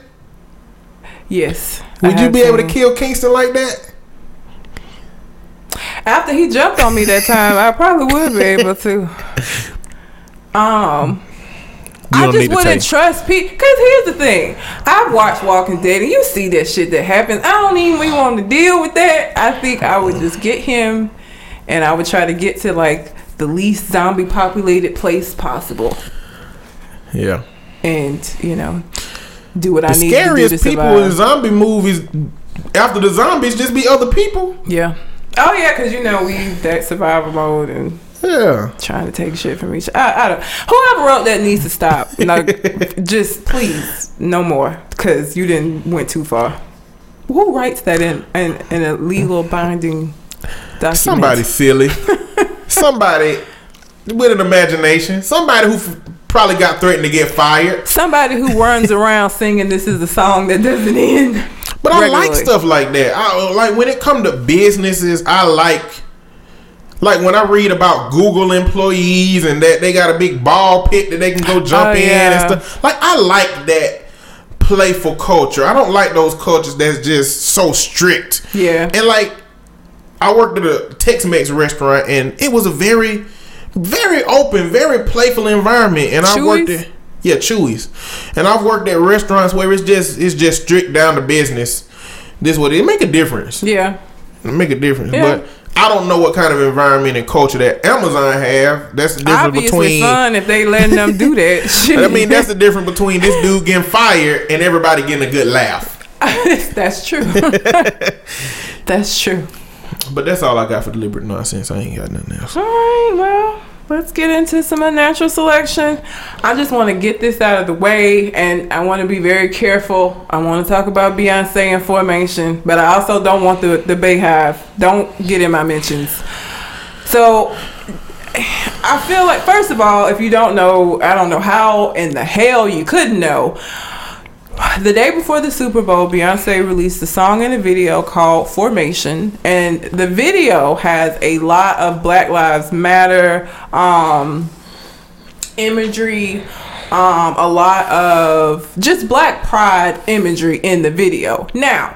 Yes. Would you be able to kill Kingston like that? After he jumped on me that time, I probably would be able to. Um, I just wouldn't trust people. Because here's the thing. I've watched Walking Dead, and you see that shit that happens. I don't even want to deal with that. I think I would just get him, and I would try to get to, like, the least zombie-populated place possible. Yeah. And, you know, do what I need to do to survive. The scariest people in zombie movies, after the zombies, just be other people. Yeah. Oh yeah, because you know we that survival mode and yeah, trying to take shit from each. I, I don't. Whoever wrote that needs to stop. Like, just please, no more, because you didn't went too far. Who writes that in in, in a legal binding document? Somebody silly. Somebody with an imagination. Somebody who f- probably got threatened to get fired. Somebody who runs around singing "This is a song that doesn't end." But I regularly. Like stuff like that. I like when it come to businesses. I like, like when I read about Google employees and that they got a big ball pit that they can go jump oh, in yeah. and stuff. Like I like that playful culture. I don't like those cultures that's just so strict. Yeah. And like I worked at a Tex-Mex restaurant and it was a very, very open, very playful environment. And Chewy's? I worked there. Yeah, Chewy's. And I've worked at restaurants where it's just it's just strict down to business. This what it make a difference. Yeah. It make a difference. Yeah. But I don't know what kind of environment and culture that Amazon have. That's the difference obviously between fun if they letting them do that shit. I mean, that's the difference between this dude getting fired and everybody getting a good laugh. That's true. That's true. But that's all I got for deliberate nonsense. I ain't got nothing else. All right, well, let's get into some unnatural selection. I just want to get this out of the way, and I want to be very careful. I want to talk about Beyonce and Formation, but I also don't want the, the Bayhive. Don't get in my mentions. So I feel like, first of all, if you don't know, I don't know how in the hell you could know. The day before the Super Bowl, Beyonce released a song and a video called Formation. And the video has a lot of Black Lives Matter um, imagery, um, a lot of just Black pride imagery in the video. Now,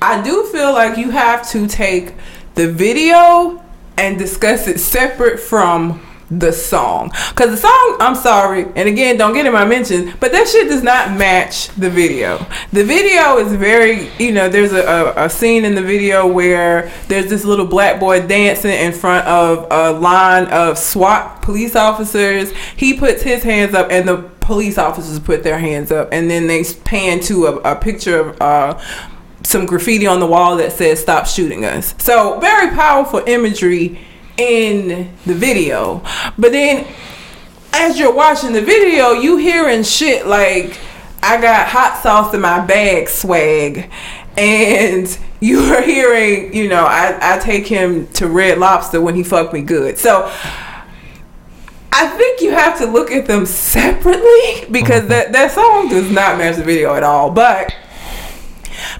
I do feel like you have to take the video and discuss it separate from the song, because the song, I'm sorry, and again, don't get in my mention, but that shit does not match the video. The video is very, you know, there's a, a, a scene in the video where there's this little black boy dancing in front of a line of SWAT police officers. He puts his hands up and the police officers put their hands up, and then they pan to a, a picture of uh some graffiti on the wall that says "Stop shooting us." So very powerful imagery in the video, but then as you're watching the video, you hearing shit like "I got hot sauce in my bag" swag, and you are hearing, you know, I, I take him to Red Lobster when he fucked me good. So I think you have to look at them separately, because that that song does not match the video at all. But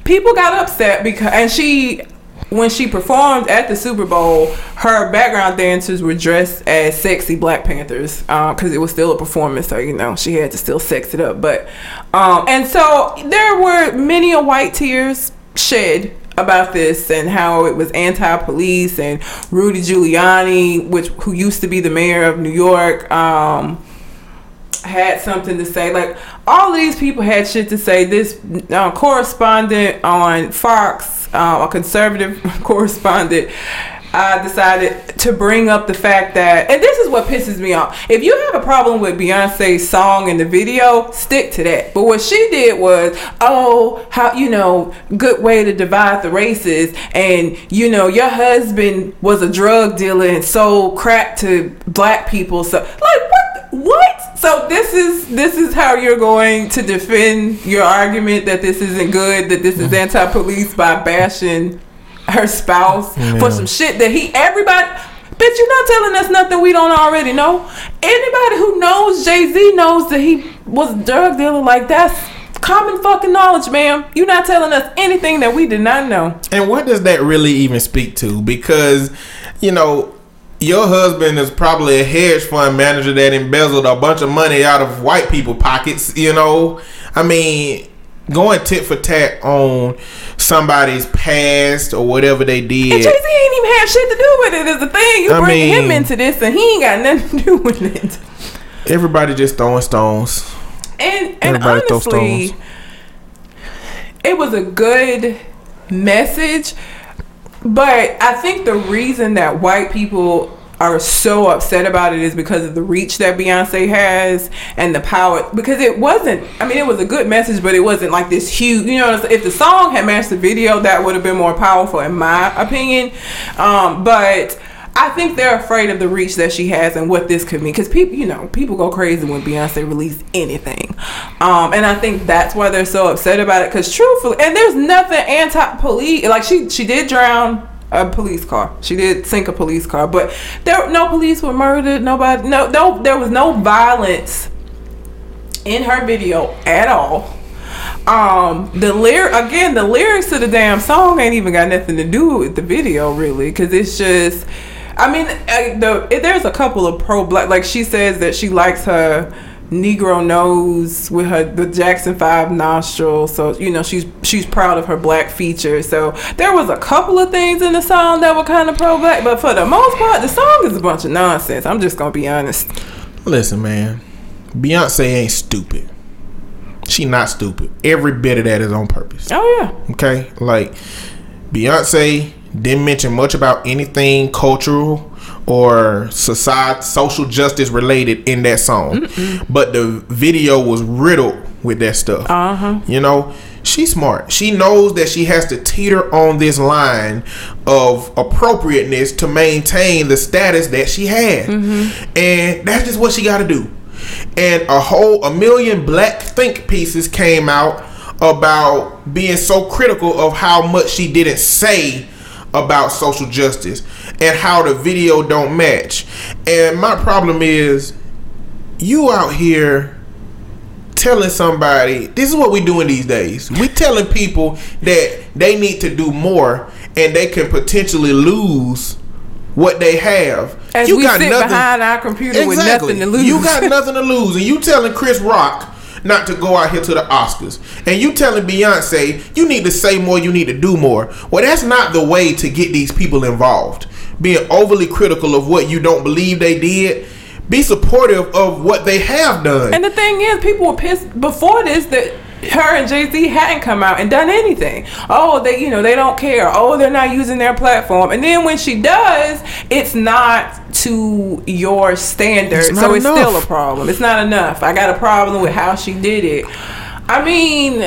people got upset because, and she. When she performed at the Super Bowl, her background dancers were dressed as sexy Black Panthers, because um, it was still a performance, so you know she had to still sex it up. But um, and so there were many a white tears shed about this and how it was anti-police, and Rudy Giuliani, which who used to be the mayor of New York, um, had something to say. Like all these people had shit to say. This uh, correspondent on Fox. Uh, a conservative correspondent uh, decided to bring up the fact that, and this is what pisses me off, if you have a problem with Beyonce's song and the video, stick to that. But what she did was, oh, how, you know, good way to divide the races, and you know your husband was a drug dealer and sold crack to Black people. So like what what so this is this is how you're going to defend your argument that this isn't good, that this is anti-police, by bashing her spouse yeah. for some shit that he everybody bitch, you're not telling us nothing we don't already know. Anybody who knows Jay-Z knows that he was a drug dealer. Like that's common fucking knowledge, ma'am. You're not telling us anything that we did not know. And what does that really even speak to? Because you know your husband is probably a hedge fund manager that embezzled a bunch of money out of white people pockets, you know? I mean, going tit for tat on somebody's past or whatever they did. And Jay-Z ain't even had shit to do with it is the thing. You I bring mean, him into this and he ain't got nothing to do with it. Everybody just throwing stones. And, and everybody honestly, stones. It was a good message. But I think the reason that white people are so upset about it is because of the reach that Beyonce has and the power, because it wasn't, I mean, it was a good message, but it wasn't like this huge, you know, if the song had matched the video, that would have been more powerful in my opinion. Um, but I think they're afraid of the reach that she has and what this could mean, because people, you know, people go crazy when Beyonce released anything, um, and I think that's why they're so upset about it. Because truthfully, and there's nothing anti-police. Like she, she did drown a police car. She did sink a police car, but there no police were murdered. Nobody, no, no, there was no violence in her video at all. Um, the lyric again, the lyrics to the damn song ain't even got nothing to do with the video, really, because it's just. I mean, the, there's a couple of pro-black, like she says that she likes her Negro nose with her the Jackson Five nostril, so you know she's she's proud of her black features. So there was a couple of things in the song that were kind of pro-black, but for the most part, the song is a bunch of nonsense. I'm just gonna be honest. Listen, man, Beyonce ain't stupid. She not stupid. Every bit of that is on purpose. Oh yeah. Okay, like Beyonce didn't mention much about anything cultural or society, social justice related in that song. Mm-mm. But the video was riddled with that stuff. Uh-huh. You know, she's smart. She knows that she has to teeter on this line of appropriateness to maintain the status that she had. Mm-hmm. And that's just what she got to do. And a whole, a million black think pieces came out about being so critical of how much she didn't say about social justice and how the video don't match. And my problem is, you out here telling somebody, this is what we're doing these days. We're telling people that they need to do more and they can potentially lose what they have. As you we got sit nothing, behind our computer exactly, with nothing to lose. You got nothing to lose. And you telling Chris Rock not to go out here to the Oscars, and you telling Beyonce you need to say more, you need to do more. Well, that's not the way to get these people involved. Being overly critical of what you don't believe they did. Be supportive of what they have done. And the thing is, people were pissed before this that her and Jay-Z hadn't come out and done anything. Oh, they, you know, they don't care. Oh, they're not using their platform. And then when she does, it's not to your standard. It's so enough. It's still a problem. It's not enough. I got a problem with how she did it. I mean,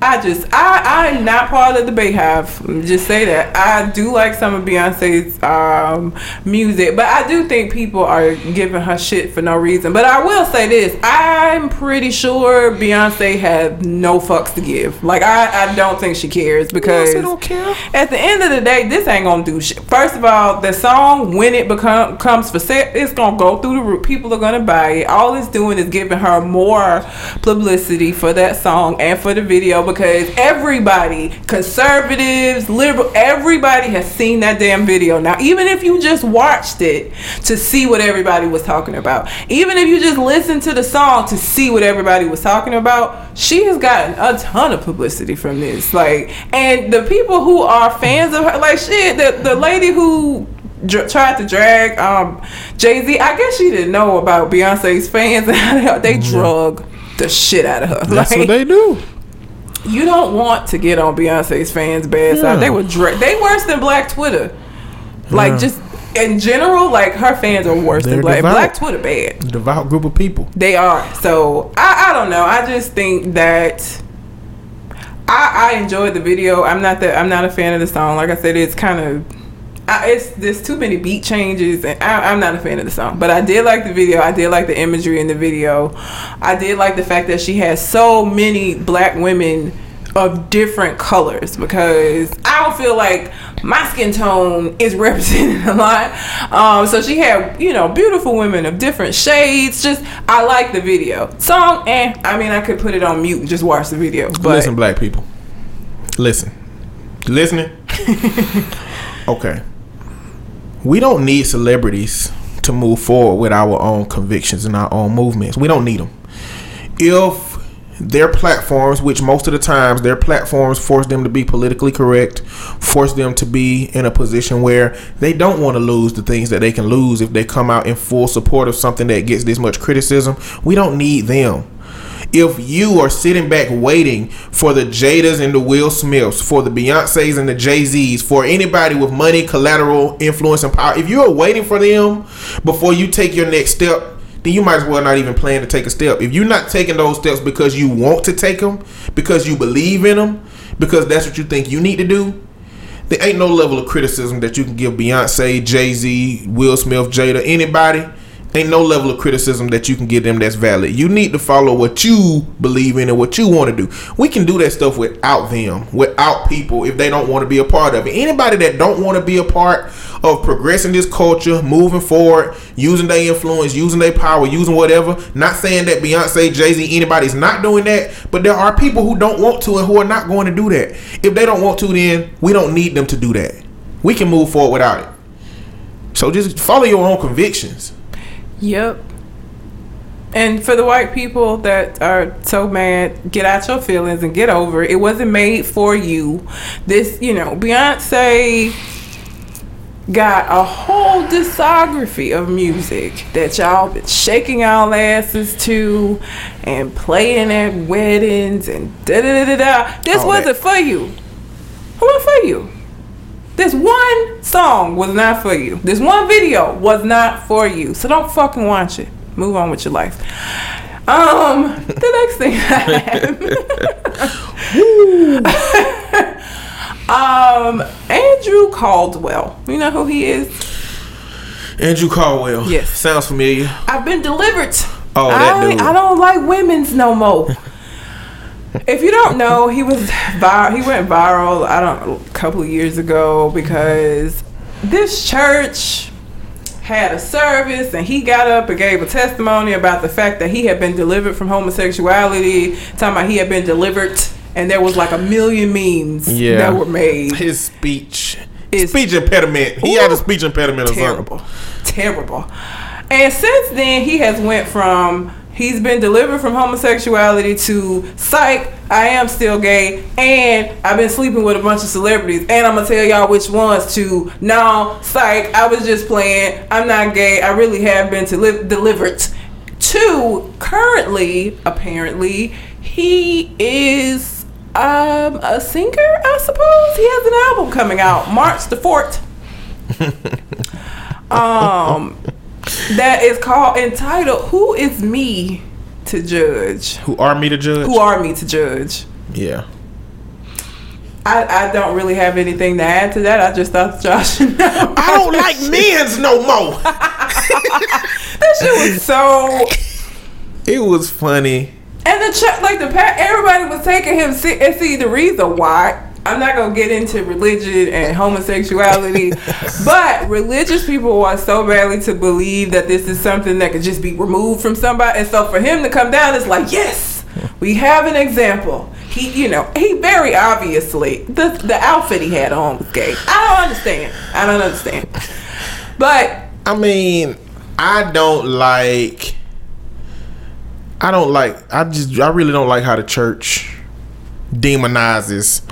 I just, I, I'm not part of the Bayhive. Just say that. I do like some of Beyonce's um, music, but I do think people are giving her shit for no reason. But I will say this. I'm pretty sure Beyonce had no fucks to give. Like, I, I don't think she cares, because Beyonce don't care. At the end of the day, this ain't going to do shit. First of all, the song, when it become, comes for sale, it's going to go through the roof. People are going to buy it. All it's doing is giving her more publicity for that song and for the video. Because everybody, conservatives, liberal, everybody has seen that damn video. Now, even if you just watched it to see what everybody was talking about, even if you just listened to the song to see what everybody was talking about, she has gotten a ton of publicity from this. Like, and the people who are fans of her, like, shit, the, the lady who Dr- tried to drag um, Jay-Z, I guess she didn't know about Beyonce's fans and how they mm-hmm. drug the shit out of her. That's like, what they do. You don't want to get on Beyonce's fans' bad yeah. side. They were dra- they worse than Black Twitter. Like yeah. just in general, like her fans are worse They're than Black devout. Black Twitter bad. A devout group of people. They are. So I, I don't know. I just think that I, I enjoyed the video. I'm not that I'm not a fan of the song. Like I said, it's kind of. I, it's there's too many beat changes, and I, I'm not a fan of the song. But I did like the video. I did like the imagery in the video. I did like the fact that she has so many black women of different colors, because I don't feel like my skin tone is represented a lot. Um, so she had, you know, beautiful women of different shades. Just I like the video song, and I mean I could put it on mute and just watch the video. But listen, black people, listen, listening. Okay. We don't need celebrities to move forward with our own convictions and our own movements. We don't need them. If their platforms, which most of the times their platforms force them to be politically correct, force them to be in a position where they don't want to lose the things that they can lose if they come out in full support of something that gets this much criticism, we don't need them. If you are sitting back waiting for the Jadas and the Will Smiths, for the Beyoncés and the Jay-Z's, for anybody with money, collateral, influence, and power, if you're waiting for them before you take your next step, then you might as well not even plan to take a step. If you're not taking those steps because you want to take them, because you believe in them, because that's what you think you need to do, there ain't no level of criticism that you can give Beyonce, Jay-Z, Will Smith, Jada, anybody. Ain't no level of criticism that you can give them that's valid. You need to follow what you believe in and what you want to do. We can do that stuff without them, without people, if they don't want to be a part of it. Anybody that don't want to be a part of progressing this culture, moving forward, using their influence, using their power, using whatever. Not saying that Beyonce, Jay-Z, anybody's not doing that, but there are people who don't want to and who are not going to do that. If they don't want to, then we don't need them to do that. We can move forward without it. So just follow your own convictions. Yep. And for the white people that are so mad, get out your feelings and get over it. It wasn't made for you. This, you know, Beyonce got a whole discography of music that y'all been shaking y'all asses to and playing at weddings and da da da da. This All wasn't that. for you. Who was for you? This one song was not for you. This one video was not for you. So don't fucking watch it. Move on with your life. Um, the next thing I have. um, Andrew Caldwell. You know who he is? Andrew Caldwell. Yes. Sounds familiar. I've been delivered. Oh, that I, dude. I don't like women's no more. If you don't know, he was vir- he went viral. I don't a couple of years ago because this church had a service and he got up and gave a testimony about the fact that he had been delivered from homosexuality. Talking about he had been delivered, and there was like a million memes yeah. that were made. His speech, His speech impediment. He ooh, had a speech impediment. Terrible, or something. terrible. And since then, he has went from. He's been delivered from homosexuality to psych, I am still gay, and I've been sleeping with a bunch of celebrities, and I'm going to tell y'all which ones to, no, psych, I was just playing, I'm not gay, I really have been to li- delivered to, currently, apparently, he is um, a singer, I suppose? He has an album coming out, March the fourth. um... That is called entitled Who Is Me to Judge? Who Are Me to Judge? Who Are Me to Judge? Yeah. I, I don't really have anything to add to that. I just thought y'all should know. I don't like men's no more. That shit was so. It was funny. And the ch- like the everybody was taking him see- and see the reason why. I'm not going to get into religion and homosexuality, but religious people want so badly to believe that this is something that could just be removed from somebody. And so for him to come down, it's like, yes, we have an example. He, you know, he very obviously, the, the outfit he had on was gay. I don't understand. I don't understand. But. I mean, I don't like, I don't like, I just, I really don't like how the church demonizes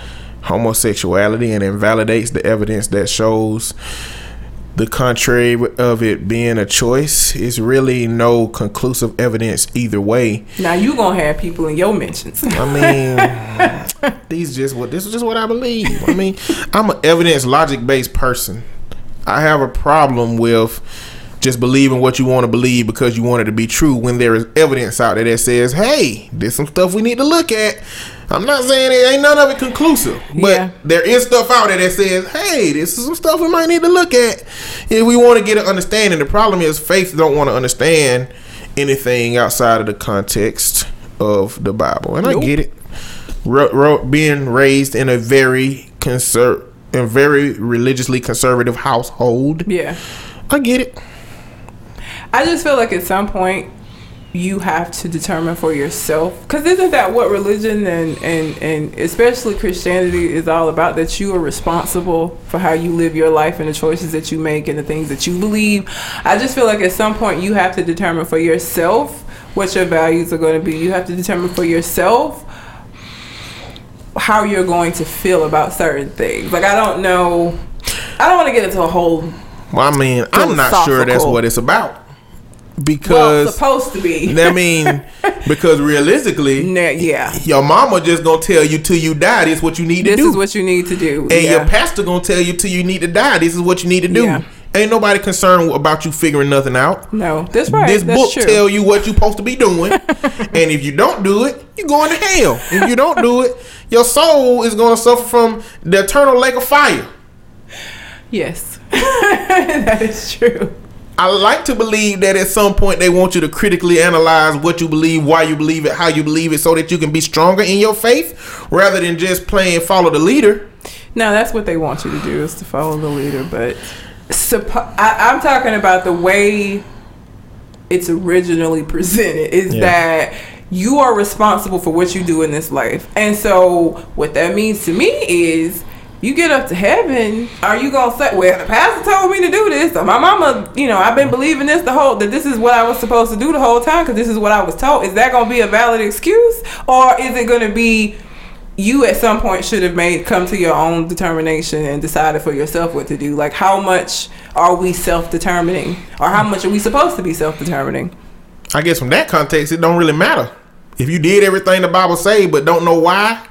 homosexuality and invalidates the evidence that shows the contrary of it being a choice. It's really no conclusive evidence either way. Now you gonna have people in your mentions. I mean, these just what this is just what I believe. I mean, I'm an evidence logic based person. I have a problem with just believing what you want to believe because you want it to be true when there is evidence out there that says, hey, there's some stuff we need to look at. I'm not saying it ain't none of it conclusive, but yeah. there is stuff out there that says, hey, this is some stuff we might need to look at if we want to get an understanding. The problem is faith don't want to understand anything outside of the context of the Bible. And nope. I get it. Re- re- being raised in a very conser- a very religiously conservative household. Yeah. I get it. I just feel like at some point, you have to determine for yourself, because isn't that what religion and, and, and especially Christianity is all about, that you are responsible for how you live your life and the choices that you make and the things that you believe. I just feel like at some point you have to determine for yourself what your values are going to be. You have to determine for yourself how you're going to feel about certain things. Like, I don't know. I don't want to get into a whole... Well, I mean, I'm not sure that's what it's about. Because well, supposed to be. I mean, because realistically, no, yeah, your mama just gonna tell you till you die. This is what you need this to do. This is what you need to do. And yeah. your pastor gonna tell you till you need to die. This is what you need to do. Yeah. Ain't nobody concerned about you figuring nothing out. No, that's right. This that's book true. Tell you what you supposed to be doing, and if you don't do it, you're going to hell. If you don't do it, your soul is gonna suffer from the eternal lake of fire. Yes, that is true. I like to believe that at some point they want you to critically analyze what you believe, why you believe it, how you believe it, so that you can be stronger in your faith rather than just playing follow the leader. No, that's what they want you to do, is to follow the leader. But suppo- I, I'm talking about the way it's originally presented is yeah. that you are responsible for what you do in this life. And so what that means to me is, you get up to heaven, are you gonna say, well, the pastor told me to do this, or my mama, you know, I've been believing this the whole, that this is what I was supposed to do the whole time because this is what I was told. Is that gonna be a valid excuse, or is it gonna be you at some point should have made come to your own determination and decided for yourself what to do? Like, how much are we self-determining, or how much are we supposed to be self-determining? I guess from that context, it don't really matter if you did everything the Bible say but don't know why.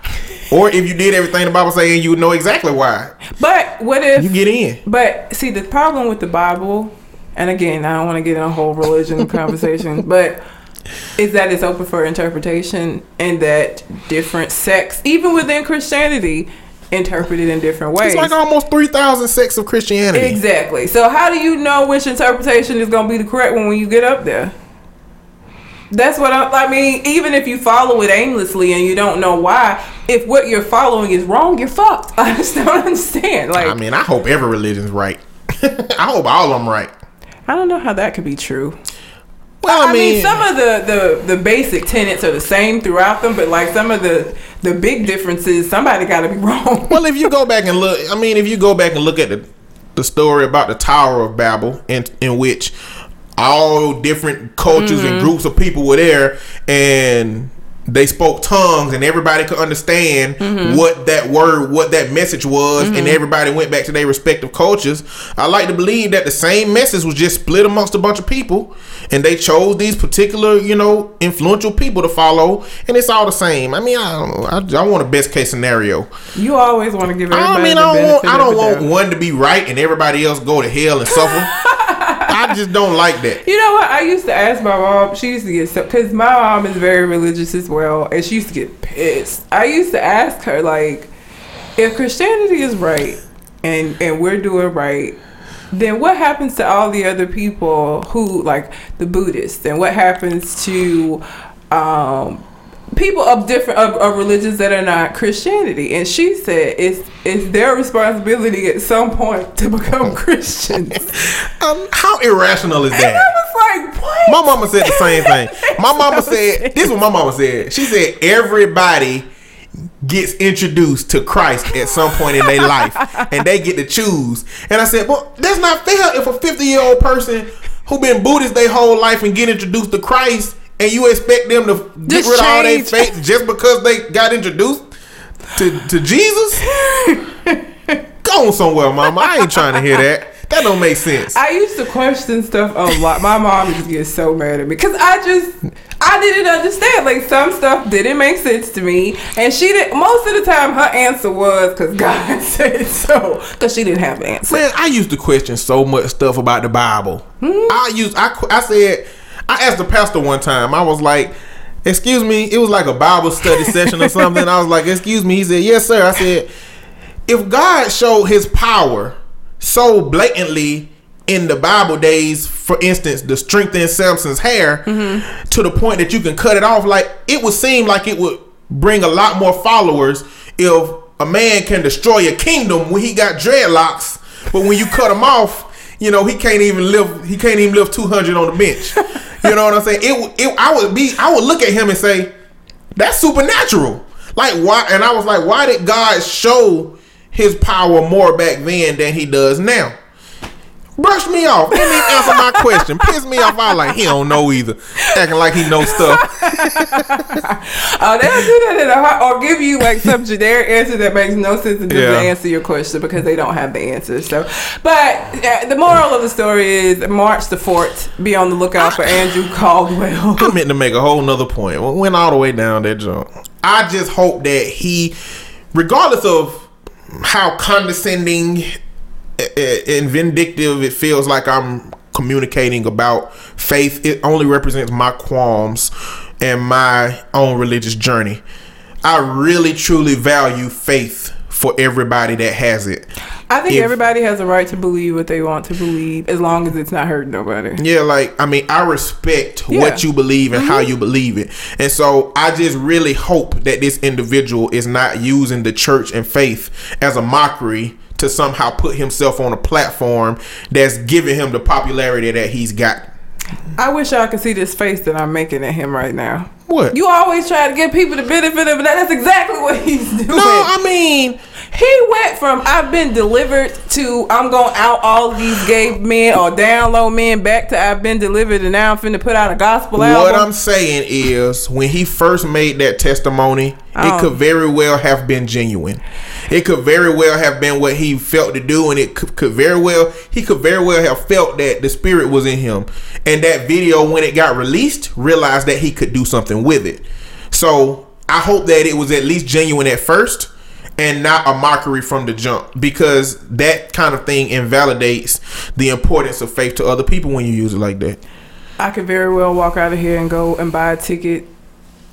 Or if you did everything the Bible saying, you would know exactly why. But what if you get in? But see, the problem with the Bible, and again, I don't want to get in a whole religion conversation, but is that it's open for interpretation, and that different sects, even within Christianity, interpret it in different ways. It's like almost three thousand sects of Christianity. Exactly. So how do you know which interpretation is going to be the correct one when you get up there? That's what I, I mean. Even if you follow it aimlessly and you don't know why, if what you're following is wrong, you're fucked. I just don't understand. Like, I mean, I hope every religion's right. I hope all of them right. I don't know how that could be true. Well, I, I mean, mean, some of the, the, the basic tenets are the same throughout them, but like some of the, the big differences, somebody got to be wrong. Well, if you go back and look, I mean, if you go back and look at the the story about the Tower of Babel, in in which all different cultures mm-hmm. and groups of people were there, and they spoke tongues, and everybody could understand mm-hmm. what that word, what that message was, mm-hmm. and everybody went back to their respective cultures. I like to believe that the same message was just split amongst a bunch of people, and they chose these particular, you know, influential people to follow, and it's all the same. I mean, I don't know. I, I want a best case scenario. You always want to give everybody I mean, the I don't want, I don't want one to be right and everybody else go to hell and suffer. I just don't like that. You know what? I used to ask my mom. She used to get so, because my mom is very religious as well, and she used to get pissed. I used to ask her, like, if Christianity is right and and we're doing right, then what happens to all the other people who, like, the Buddhists, and what happens to um, people of different of, of religions that are not Christianity? And she said, it's it's their responsibility at some point to become Christians. Um, how irrational is that? And I was like, what? My mama said the same thing. My mama said, this is what my mama said. She said, everybody gets introduced to Christ at some point in their life, and they get to choose. And I said, well, that's not fair if a fifty-year-old person who been Buddhist their whole life and get introduced to Christ, and you expect them to get just rid of all their faith just because they got introduced to, to Jesus? Go on somewhere, mama. I ain't trying to hear that. That don't make sense. I used to question stuff a lot. My mom used to get so mad at me because I just, I didn't understand. Like, some stuff didn't make sense to me, and she didn't. Most of the time, her answer was because God said so, because she didn't have an answer. Man, I used to question so much stuff about the Bible. Mm-hmm. I used, I, I said, I asked the pastor one time. I was like, "Excuse me." It was like a Bible study session or something. I was like, "Excuse me." He said, "Yes, sir." I said, "If God showed His power so blatantly in the Bible days, for instance, the strength in Samson's hair, mm-hmm. to the point that you can cut it off, like, it would seem like it would bring a lot more followers if a man can destroy a kingdom when he got dreadlocks, but when you cut him off, you know, he can't even live. He can't even live two hundred on the bench." You know what I'm saying? It, it. I would be. I would look at him and say, "That's supernatural." Like, why? And I was like, "Why did God show His power more back then than He does now?" Brush me off. Let me answer my question. Piss me off. I like, he don't know either. Acting like he knows stuff. Oh, they'll do that in a hot, or give you like some generic answer that makes no sense and doesn't yeah. answer your question because they don't have the answer. So, but uh, the moral of the story is March the fourth. Be on the lookout for Andrew Caldwell. I meant to make a whole nother point. It went all the way down that jump. I just hope that he, regardless of how condescending and vindictive it feels like I'm communicating about faith, it only represents my qualms and my own religious journey. I really truly value faith for everybody that has it. I think if, everybody has a right to believe what they want to believe as long as it's not hurting nobody. Yeah, like, I mean, I respect yeah. what you believe and mm-hmm. how you believe it. And so I just really hope that this individual is not using the church and faith as a mockery to somehow put himself on a platform that's giving him the popularity that he's got. I wish y'all could see this face that I'm making at him right now. What? You always try to give people the benefit of it. That's exactly what he's doing. No, I mean, he went from I've been delivered to I'm going to out all these gay men or down low men back to I've been delivered and now I'm finna put out a gospel album. What I'm saying is when he first made that testimony, oh. it could very well have been genuine. It could very well have been what he felt to do, and it could, could very well, he could very well have felt that the spirit was in him. And that video, when it got released, realized that he could do something with it. So I hope that it was at least genuine at first and not a mockery from the jump, because that kind of thing invalidates the importance of faith to other people when you use it like that. I could very well walk out of here and go and buy a ticket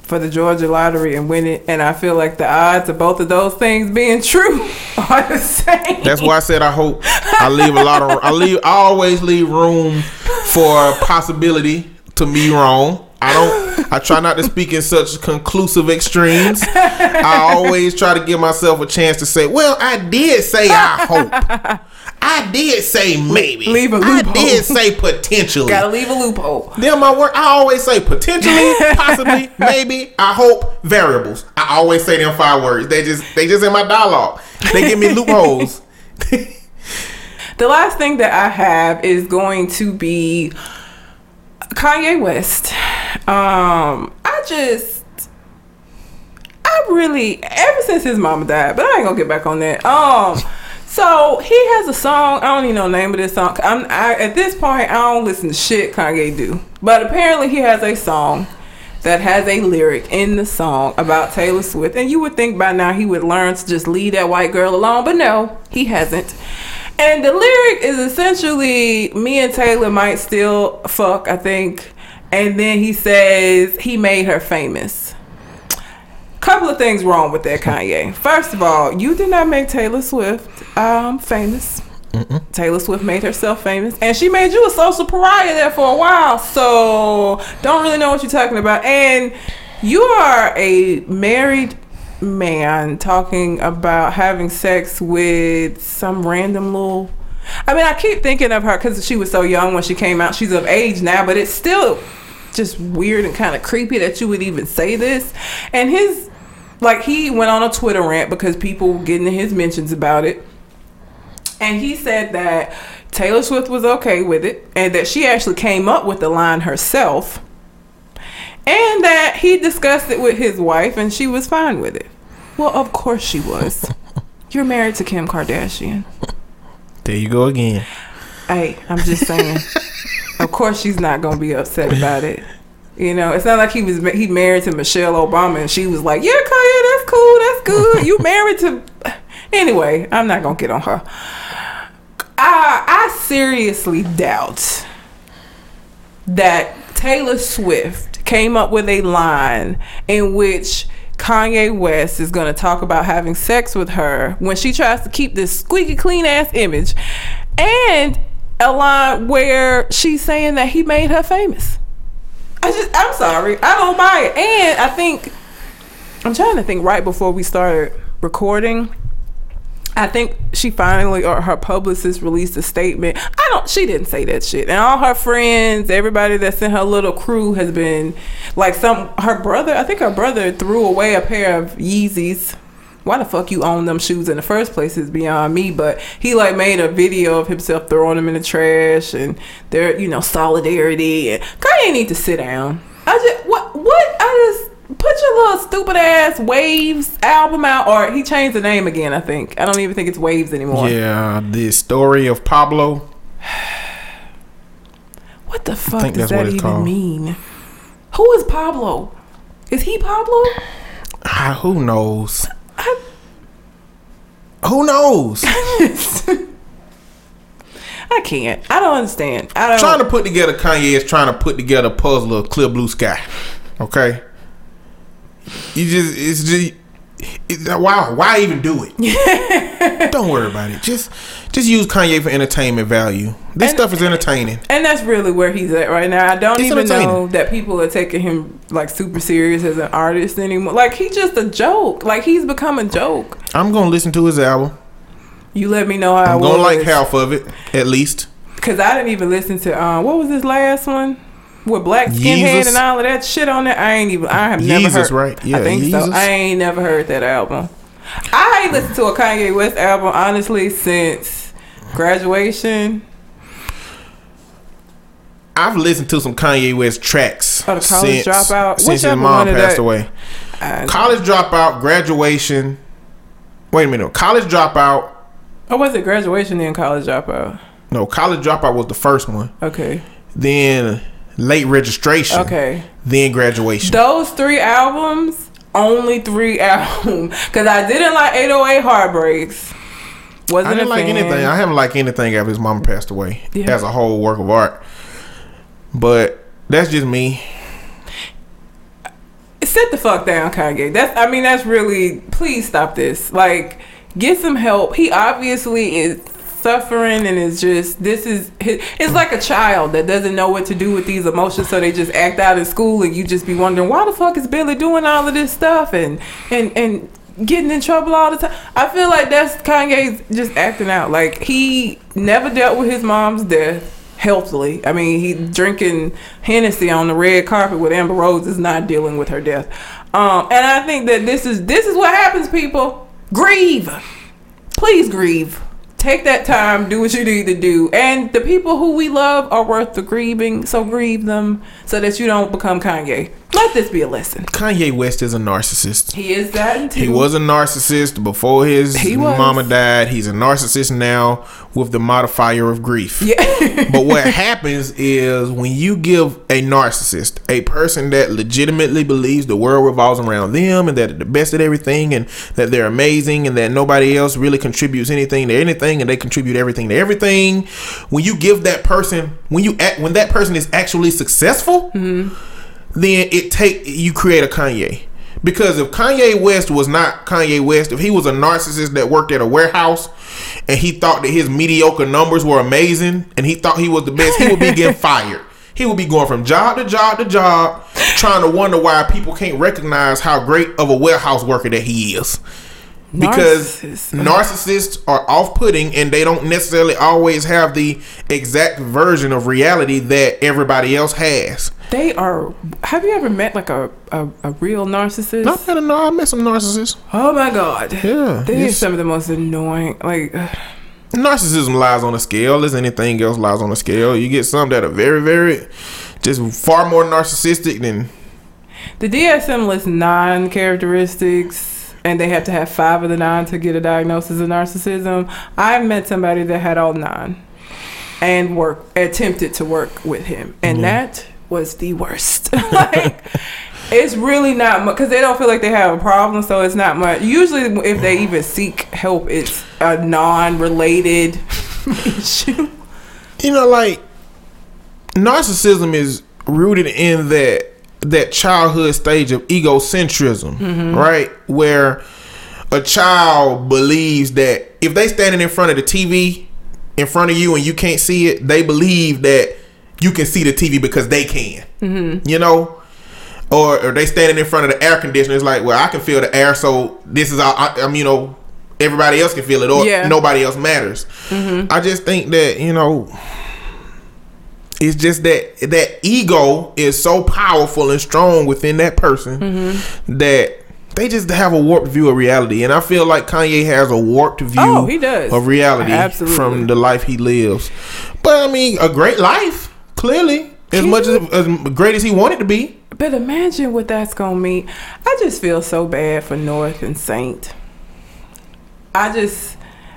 for the Georgia lottery and win it, and I feel like the odds of both of those things being true are the same. That's why I said I hope. I leave a lot of I leave I always leave room for possibility to be wrong. I don't. I try not to speak in such conclusive extremes. I always try to give myself a chance to say, "Well, I did say I hope. I did say maybe. Leave a loophole. I did say potentially. Gotta leave a loophole." Then my work. I always say potentially, possibly, maybe, I hope, variables. I always say them five words. They just they just in my dialogue. They give me loopholes. The last thing that I have is going to be Kanye West. Um, I just, I really, ever since his mama died, but I ain't gonna get back on that. Um, so he has a song. I don't even know the name of this song. I'm, I, at this point, I don't listen to shit Kanye do. But apparently, he has a song that has a lyric in the song about Taylor Swift, and you would think by now he would learn to just leave that white girl alone, but no, he hasn't. And the lyric is essentially, me and Taylor might still fuck, I think. And then he says he made her famous. Couple of things wrong with that, Kanye. First of all, you did not make Taylor Swift um, famous. Mm-mm. Taylor Swift made herself famous. And she made you a social pariah there for a while. So don't really know what you're talking about. And you are a married man talking about having sex with some random little, I mean, I keep thinking of her because she was so young when she came out. She's of age now, but it's still just weird and kind of creepy that you would even say this. And his, like, he went on a Twitter rant because people were getting in his mentions about it. And he said that Taylor Swift was okay with it and that she actually came up with the line herself and that he discussed it with his wife and she was fine with it. Well, of course she was. You're married to Kim Kardashian. There you go again. Hey, I'm just saying. Of course she's not going to be upset about it. You know, it's not like he was he married to Michelle Obama and she was like, yeah, Kanye, that's cool, that's good. You married to... Anyway, I'm not going to get on her. I, I seriously doubt that Taylor Swift came up with a line in which Kanye West is going to talk about having sex with her when she tries to keep this squeaky clean ass image, and a line where she's saying that he made her famous. I just, I'm sorry, I don't buy it. And I think, I'm trying to think right before we started recording, I think she finally, or her publicist, released a statement. I don't, she didn't say that shit. And all her friends, everybody that's in her little crew has been, like, some, her brother, I think her brother threw away a pair of Yeezys why the fuck you own them shoes in the first place is beyond me. But he like made a video of himself throwing them in the trash and their, you know, solidarity. And Kanye need to sit down. I just what what I just. Put your little stupid ass Waves album out, or he changed the name again. I think I don't even think it's Waves anymore. Yeah, the story of Pablo. What the fuck does that even called. mean? Who is Pablo? Is he Pablo? Uh, who knows? I, who knows? I can't. I don't understand. I don't. Trying to put together Kanye is trying to put together a puzzle of clear blue sky. Okay. You just, it's just, it's, why, why even do it? Don't worry about it. Just, just use Kanye for entertainment value. This and, stuff is entertaining, and that's really where he's at right now. I don't it's even know that people are taking him like super serious as an artist anymore. Like he's just a joke. Like he's become a joke. I'm gonna listen to his album. You let me know how. I'm I gonna like half of it at least. Because I didn't even listen to um, what was his last one? With black skinhead and all of that shit on there, I ain't even. I have never Jesus, heard. Right? Yeah, I think Jesus. so. I ain't never heard that album. I ain't listened to a Kanye West album honestly since Graduation. I've listened to some Kanye West tracks. Oh, the College since, Dropout. Since Which his mom passed that? away. I, College Dropout, Graduation. Wait a minute, College Dropout. Or was it Graduation then College Dropout? No, College Dropout was the first one. Okay. Then. Late Registration. Okay. Then Graduation. Those three albums, only three albums, because I didn't like eight oh eight Heartbreaks. Wasn't I didn't a like fan. anything. I haven't liked anything after his mama passed away yeah. as a whole work of art. But that's just me. Sit the fuck down, Kanye. That's. I mean, that's really. Please stop this. Like, get some help. He obviously is. Suffering and it's just this is it's like a child that doesn't know what to do with these emotions, so they just act out in school, and you just be wondering why the fuck is Billy doing all of this stuff and and and getting in trouble all the time. I feel like that's Kanye's just acting out. Like he never dealt with his mom's death healthily. I mean, he drinking Hennessy on the red carpet with Amber Rose is not dealing with her death. Um, and I think that this is this is what happens. People grieve, please grieve. Take that time, do what you need to do. And the people who we love are worth the grieving, so grieve them so that you don't become Kanye. Let this be a lesson. Kanye West is a narcissist. He is that too. He was a narcissist before his mama died. He's a narcissist now with the modifier of grief. Yeah. But what happens is when you give a narcissist, a person that legitimately believes the world revolves around them and that they're the best at everything and that they're amazing and that nobody else really contributes anything to anything, and they contribute everything to everything. When you give that person, when you act, when that person is actually successful, mm-hmm. then it take you create a Kanye. Because if Kanye West was not Kanye West, if he was a narcissist that worked at a warehouse and he thought that his mediocre numbers were amazing and he thought he was the best, he would be getting fired. He would be going from job to job to job, trying to wonder why people can't recognize how great of a warehouse worker that he is. Because narcissist. narcissists are off-putting, and they don't necessarily always have the exact version of reality that everybody else has. They are. Have you ever met like a a, a real narcissist? Not that I met some narcissists. Oh my god. Yeah. They are some of the most annoying. Like uh. narcissism lies on a scale as anything else lies on a scale. You get some that are very, very, just far more narcissistic than the D S M lists nine characteristics. And they have to have five of the nine to get a diagnosis of narcissism. I met somebody that had all nine and work attempted to work with him. And mm-hmm. that was the worst. Like, it's really not much. Because they don't feel like they have a problem, so it's not much. Usually, if they even seek help, it's a non-related issue. You know, like, narcissism is rooted in that. that childhood stage of egocentrism, mm-hmm. right? Where a child believes that if they standing in front of the T V in front of you and you can't see it, they believe that you can see the T V because they can, mm-hmm. you know? Or, or they standing in front of the air conditioner. It's like, well, I can feel the air, so this is all, I, I'm, you know, everybody else can feel it or yeah. nobody else matters. Mm-hmm. I just think that, you know, it's just that that ego is so powerful and strong within that person mm-hmm. that they just have a warped view of reality. And I feel like Kanye has a warped view oh, he does. of reality Absolutely. from the life he lives. But, I mean, a great life, clearly, as he, much as, as great as he wanted to be. But imagine what that's going to mean. I just feel so bad for North and Saint. I just,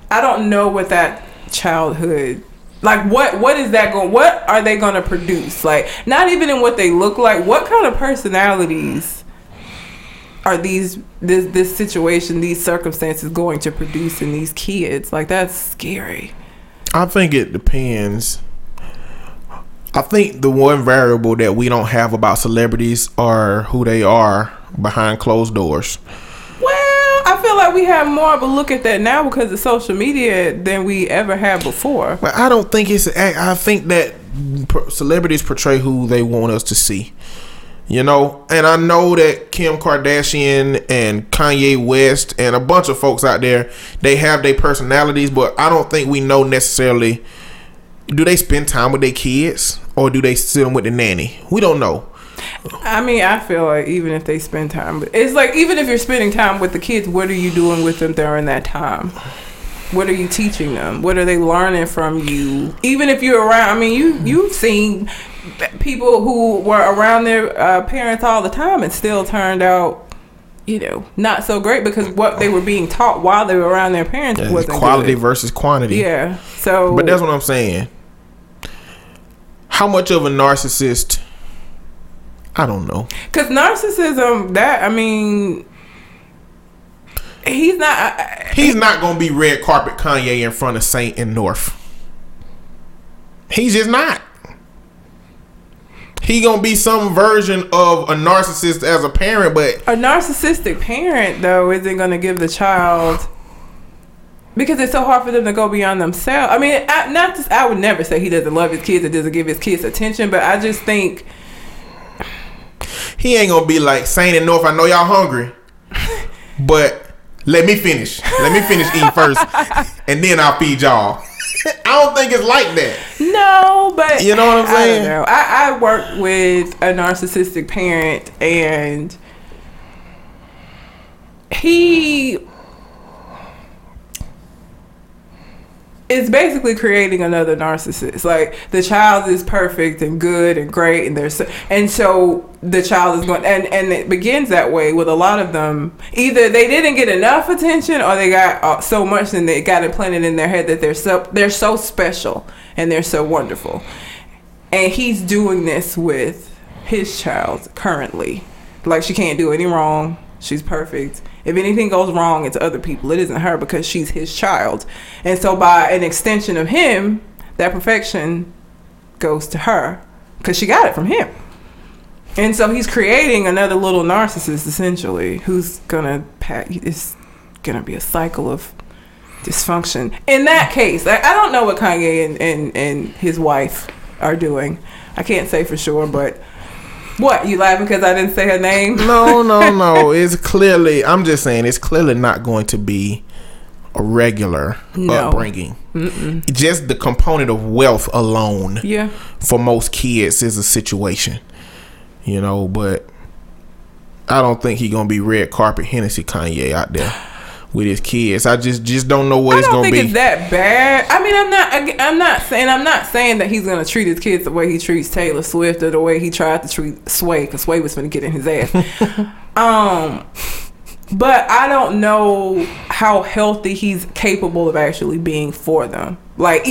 I don't know what that childhood, like what, what is that going, what are they going to produce? Like, not even in what they look like, what kind of personalities are these this this situation, these circumstances going to produce in these kids? Like, that's scary. I think it depends. I think the one variable that we don't have about celebrities are who they are behind closed doors. Well, I feel like we have more of a look at that now because of social media than we ever had before. Well, I don't think it's, I think that celebrities portray who they want us to see. You know, and I know that Kim Kardashian and Kanye West and a bunch of folks out there, they have their personalities, but I don't think we know necessarily, do they spend time with their kids or do they sit them with the nanny? We don't know. I mean, I feel like even if they spend time, it's like even if you're spending time with the kids, what are you doing with them during that time? What are you teaching them? What are they learning from you? Even if you're around, I mean, you, you've seen people who were around their uh, parents all the time and still turned out, you know, not so great because what they were being taught while they were around their parents yeah, wasn't quality good. Versus quantity. Yeah. So, but that's what I'm saying. How much of a narcissist? I don't know. Because narcissism, that, I mean... He's not. Uh, he's not gonna be red carpet Kanye in front of Saint and North. He's just not. He gonna be some version of a narcissist as a parent, but a narcissistic parent though isn't gonna give the child, because it's so hard for them to go beyond themselves. I mean, I, not. Just, I would never say he doesn't love his kids or doesn't give his kids attention, but I just think he ain't gonna be like Saint and North. I know y'all hungry, but. Let me finish. Let me finish eating first, and then I'll feed y'all. I don't think it's like that. No, but you know what I'm saying. I don't know. I, I worked with a narcissistic parent, and he is basically creating another narcissist. Like the child is perfect and good and great, and there's so, and so. The child is going, and, and it begins that way with a lot of them. Either they didn't get enough attention, or they got uh, so much, and they got implanted in their head that they're so they're so special and they're so wonderful. And he's doing this with his child currently. Like, she can't do any wrong. She's perfect. If anything goes wrong, it's other people. It isn't her because she's his child. And so by an extension of him, that perfection goes to her because she got it from him. And so he's creating another little narcissist, essentially, who's gonna pack. It's gonna be a cycle of dysfunction. In that case, I, I don't know what Kanye and, and, and his wife are doing. I can't say for sure, but what? You laughing because I didn't say her name? No, no, no. It's clearly. I'm just saying, it's clearly not going to be a regular no. upbringing. Mm-mm. Just the component of wealth alone, yeah, for most kids is a situation. You know, but I don't think he gonna be red carpet Hennessy Kanye out there with his kids. I just just don't know what it's gonna be. I don't think it's that bad. I mean, I'm not. I'm not saying. I'm not saying that he's gonna treat his kids the way he treats Taylor Swift or the way he tried to treat Sway, because Sway was gonna get in his ass. um, but I don't know how healthy he's capable of actually being for them. Like,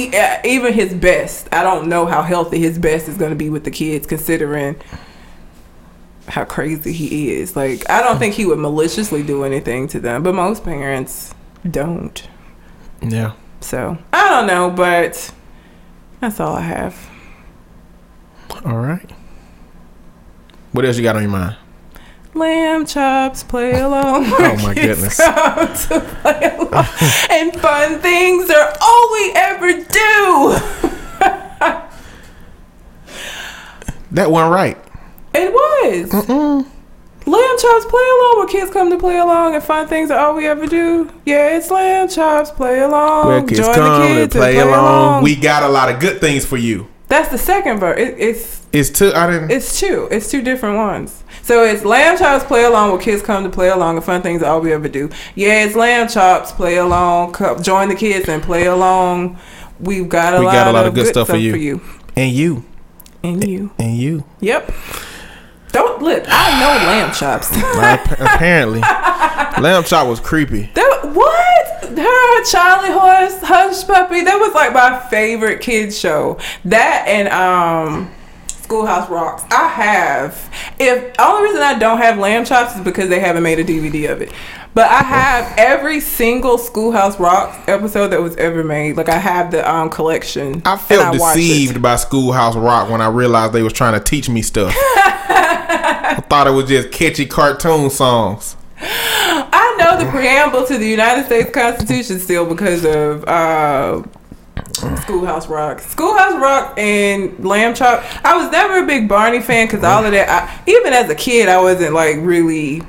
even his best, I don't know how healthy his best is gonna be with the kids, considering how crazy he is. Like, I don't think he would maliciously do anything to them, but most parents don't. Yeah. So I don't know, but that's all I have. All right. What else you got on your mind? Lamb chops, play along. Oh my goodness! To play along. And fun things are all we ever do. That one, right? It was. Mm-mm. Lamb chops play along, where kids come to play along, and fun things are all we ever do. Yeah, it's lamb chops play along. Where kids Join come the kids and play, and play along. along. We got a lot of good things for you. That's the second verse. It, it's it's two. I didn't. It's two. It's two different ones. So it's lamb chops, play along, where kids come to play along, and fun things all we ever do. Yeah, it's lamb chops, play along, co- join the kids and play along. We've got a, we lot, got a lot of, of good, good stuff, stuff for, you. for you, and you, and you, and, and you. Yep. Don't look. I know lamb chops. Apparently, lamb chop was creepy. That, what? Her Charlie Horse, Hush Puppy. That was like my favorite kids show. That and um. Schoolhouse Rocks. I have. If only reason I don't have lamb chops is because they haven't made a D V D of it. But I have every single Schoolhouse Rocks episode that was ever made. Like I have the um collection. I felt I deceived by Schoolhouse Rock when I realized they was trying to teach me stuff. I thought it was just catchy cartoon songs. I know the preamble to the United States Constitution still because of uh Schoolhouse Rock. Schoolhouse Rock and lamb chop. I was never a big Barney fan because all of that. I, even as a kid, I wasn't like really,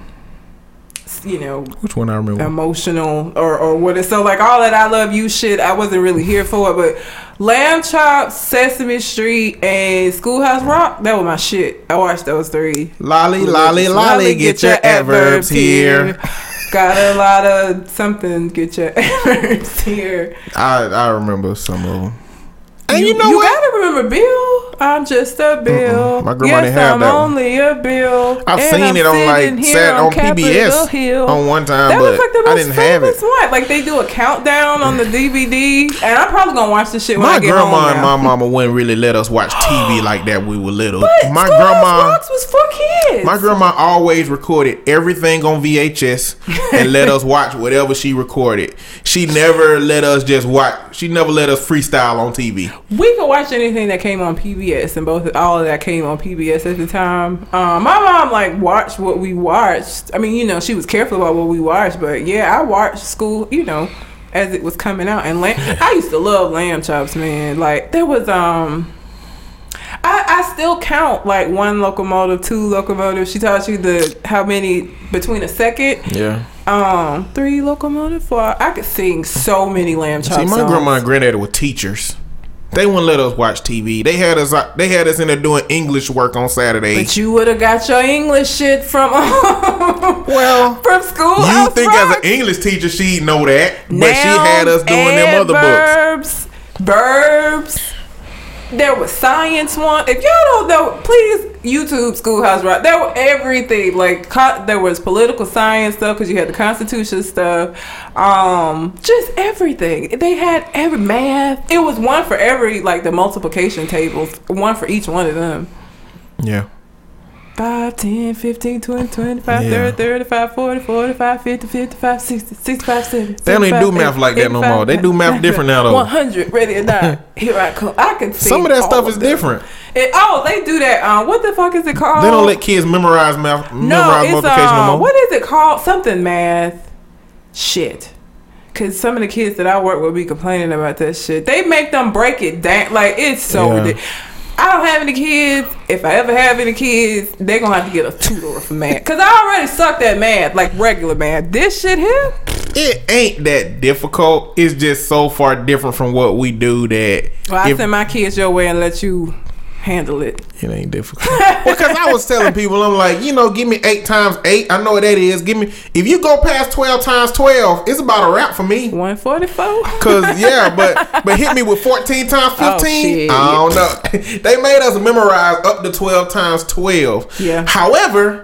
you know, which one I remember emotional or or what. It, so like all that I love you shit, I wasn't really here for it. But lamb chop, Sesame Street, and Schoolhouse Rock, that was my shit. I watched those three. Lolly, lolly, lolly, lolly get, get your adverbs here. here. Got a lot of something. Get your efforts here. I, I remember some of them. And you, you know you what? You gotta remember Bill. I'm just a Bill. Mm-mm. My grandma yes, didn't have I'm that. I'm only one. a Bill. I've and seen I'm it on like sat on, on P B S Hill. on one time, that but was like the most I didn't have it. One. Like they do a countdown on the D V D, and I'm probably gonna watch this shit when my I get home. My grandma and now. my mama wouldn't really let us watch T V like that when we were little. But my grandma Rocks was for kids. My grandma always recorded everything on V H S and let us watch whatever she recorded. She never let us just watch. She never let us freestyle on T V. We could watch anything that came on P B S, and both all of that came on P B S at the time. Um, my mom like watched what we watched. I mean, you know, she was careful about what we watched, but yeah, I watched school, you know, as it was coming out. And lamb, I used to love lamb chops, man. Like there was, um, I, I still count like one locomotive, two locomotives. She taught you the how many between a second. Yeah. Um, three locomotive, four. I could sing so many lamb chops. See, my songs. grandma and granddaddy were teachers. They wouldn't let us watch T V. They had us. They had us in there doing English work on Saturdays. But you would have got your English shit from well from school. You think Rocks. As an English teacher she'd know that? But Nouns, she had us doing them other verbs, books. Verbs. There was science one. If y'all don't know, please YouTube Schoolhouse Rock. There were everything. Like co- there was political science stuff because you had the Constitution stuff. Um, just everything. They had every math. It was one for every like the multiplication tables. One for each one of them. Yeah. five, ten, fifteen, twenty, twenty-five, yeah. thirty, thirty-five, forty, forty-five, fifty, fifty-five, sixty, sixty-five, seventy. They don't even do math like that no more. They do math different now though. one hundred, ready or not. Here I come. I can see. Some of that stuff is different. It, oh, they do that. Um, what the fuck is it called? They don't let kids memorize math. No, memorize multiplication um, no more. What is it called? Something math. Shit. Because some of the kids that I work with be complaining about that shit. They make them break it down. Like, it's so yeah. ridiculous. I don't have any kids. If I ever have any kids, they're going to have to get a tutor for math. Because I already sucked at math, like regular math. This shit here? It ain't that difficult. It's just so far different from what we do that... Well, I if, send my kids your way and let you handle it. It ain't difficult. Well, because I was telling people, I'm like, you know, give me eight times eight. I know what that is. Give me... If you go past twelve times twelve, it's about a wrap for me. one forty-four? Because, yeah, but but hit me with fourteen times fifteen. Oh, shit. I don't know. They made us memorize up to twelve times twelve. Yeah. However...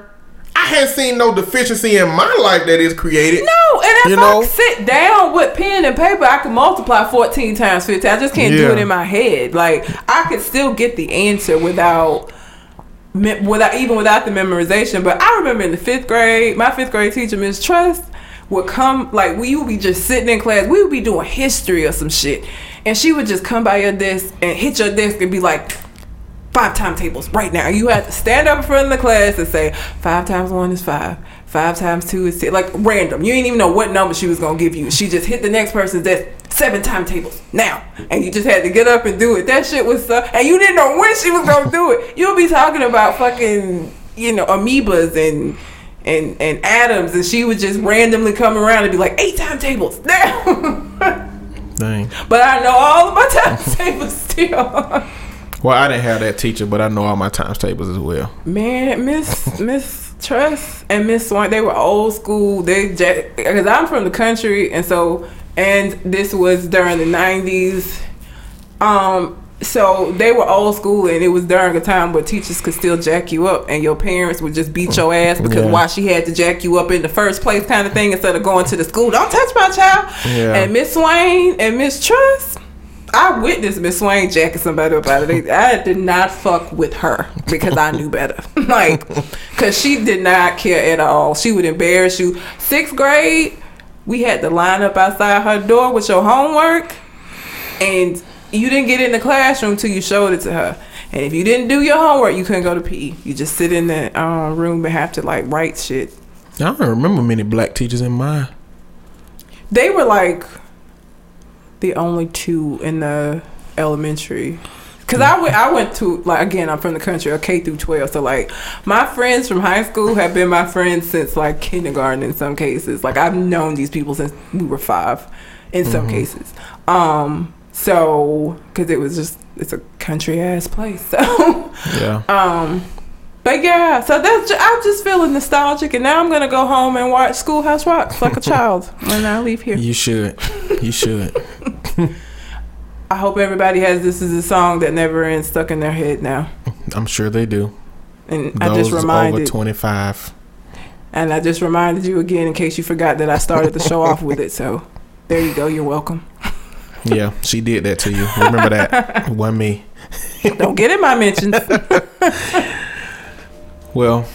I hadn't seen no deficiency in my life that is created. No, and if you know? I could sit down with pen and paper, I could multiply fourteen times fifteen. I just can't yeah. do it in my head. Like I could still get the answer without, without even without the memorization. But I remember in the fifth grade, my fifth grade teacher, Miz Trust, would come. Like we would be just sitting in class. We would be doing history or some shit, and she would just come by your desk and hit your desk and be like. Five timetables right now. You have to stand up in front of the class and say five times one is five. Five times two is six. Like random. You didn't even know what number she was going to give you. She just hit the next person's desk. Seven timetables now. And you just had to get up and do it. That shit was so... And you didn't know when she was going to do it. You'll be talking about fucking, you know, amoebas and... And, and atoms. And she would just randomly come around and be like, eight timetables now. Dang. But I know all of my timetables still. Well, I didn't have that teacher, but I know all my times tables as well. Man, Miss Miss Trust and Miss Swank, they were old school. They just, because I'm from the country, and so and this was during the nineties. Um. So they were old school, and it was during a time where teachers could still jack you up, and your parents would just beat your ass because yeah. why she had to jack you up in the first place, kind of thing, instead of going to the school. Don't touch my child. Yeah. And Miss Swain and Miss Trust, I witnessed Miss Swain jacking somebody up out of it. I did not fuck with her because I knew better. Like, because she did not care at all. She would embarrass you. Sixth grade, we had to line up outside her door with your homework, and you didn't get in the classroom till you showed it to her. And if you didn't do your homework, you couldn't go to P E. You just sit in the uh, room and have to, like, write shit. I don't remember many black teachers in mine. They were, like, the only two in the elementary. Because I, w- I went to, like, again, I'm from the country, a K through twelve. So, like, my friends from high school have been my friends since, like, kindergarten in some cases. Like, I've known these people since we were five in some mm-hmm. cases. Um... So, because it was just, it's a country-ass place, so. Yeah. Um, but, yeah, so that's, ju- I'm just feeling nostalgic, and now I'm going to go home and watch Schoolhouse Rock like a child when I leave here. You should. You should. I hope everybody has This Is a Song That Never Ends stuck in their head now. I'm sure they do. And those I just reminded. Over twenty-five. And I just reminded you again, in case you forgot, that I started the show off with it, so there you go. You're welcome. Yeah, she did that to you. Remember that. It wasn't me. Don't get in my mentions. Well,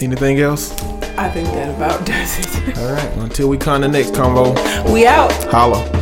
anything else? I think that about does it. All right. Until we come to the next convo. We out. Holla.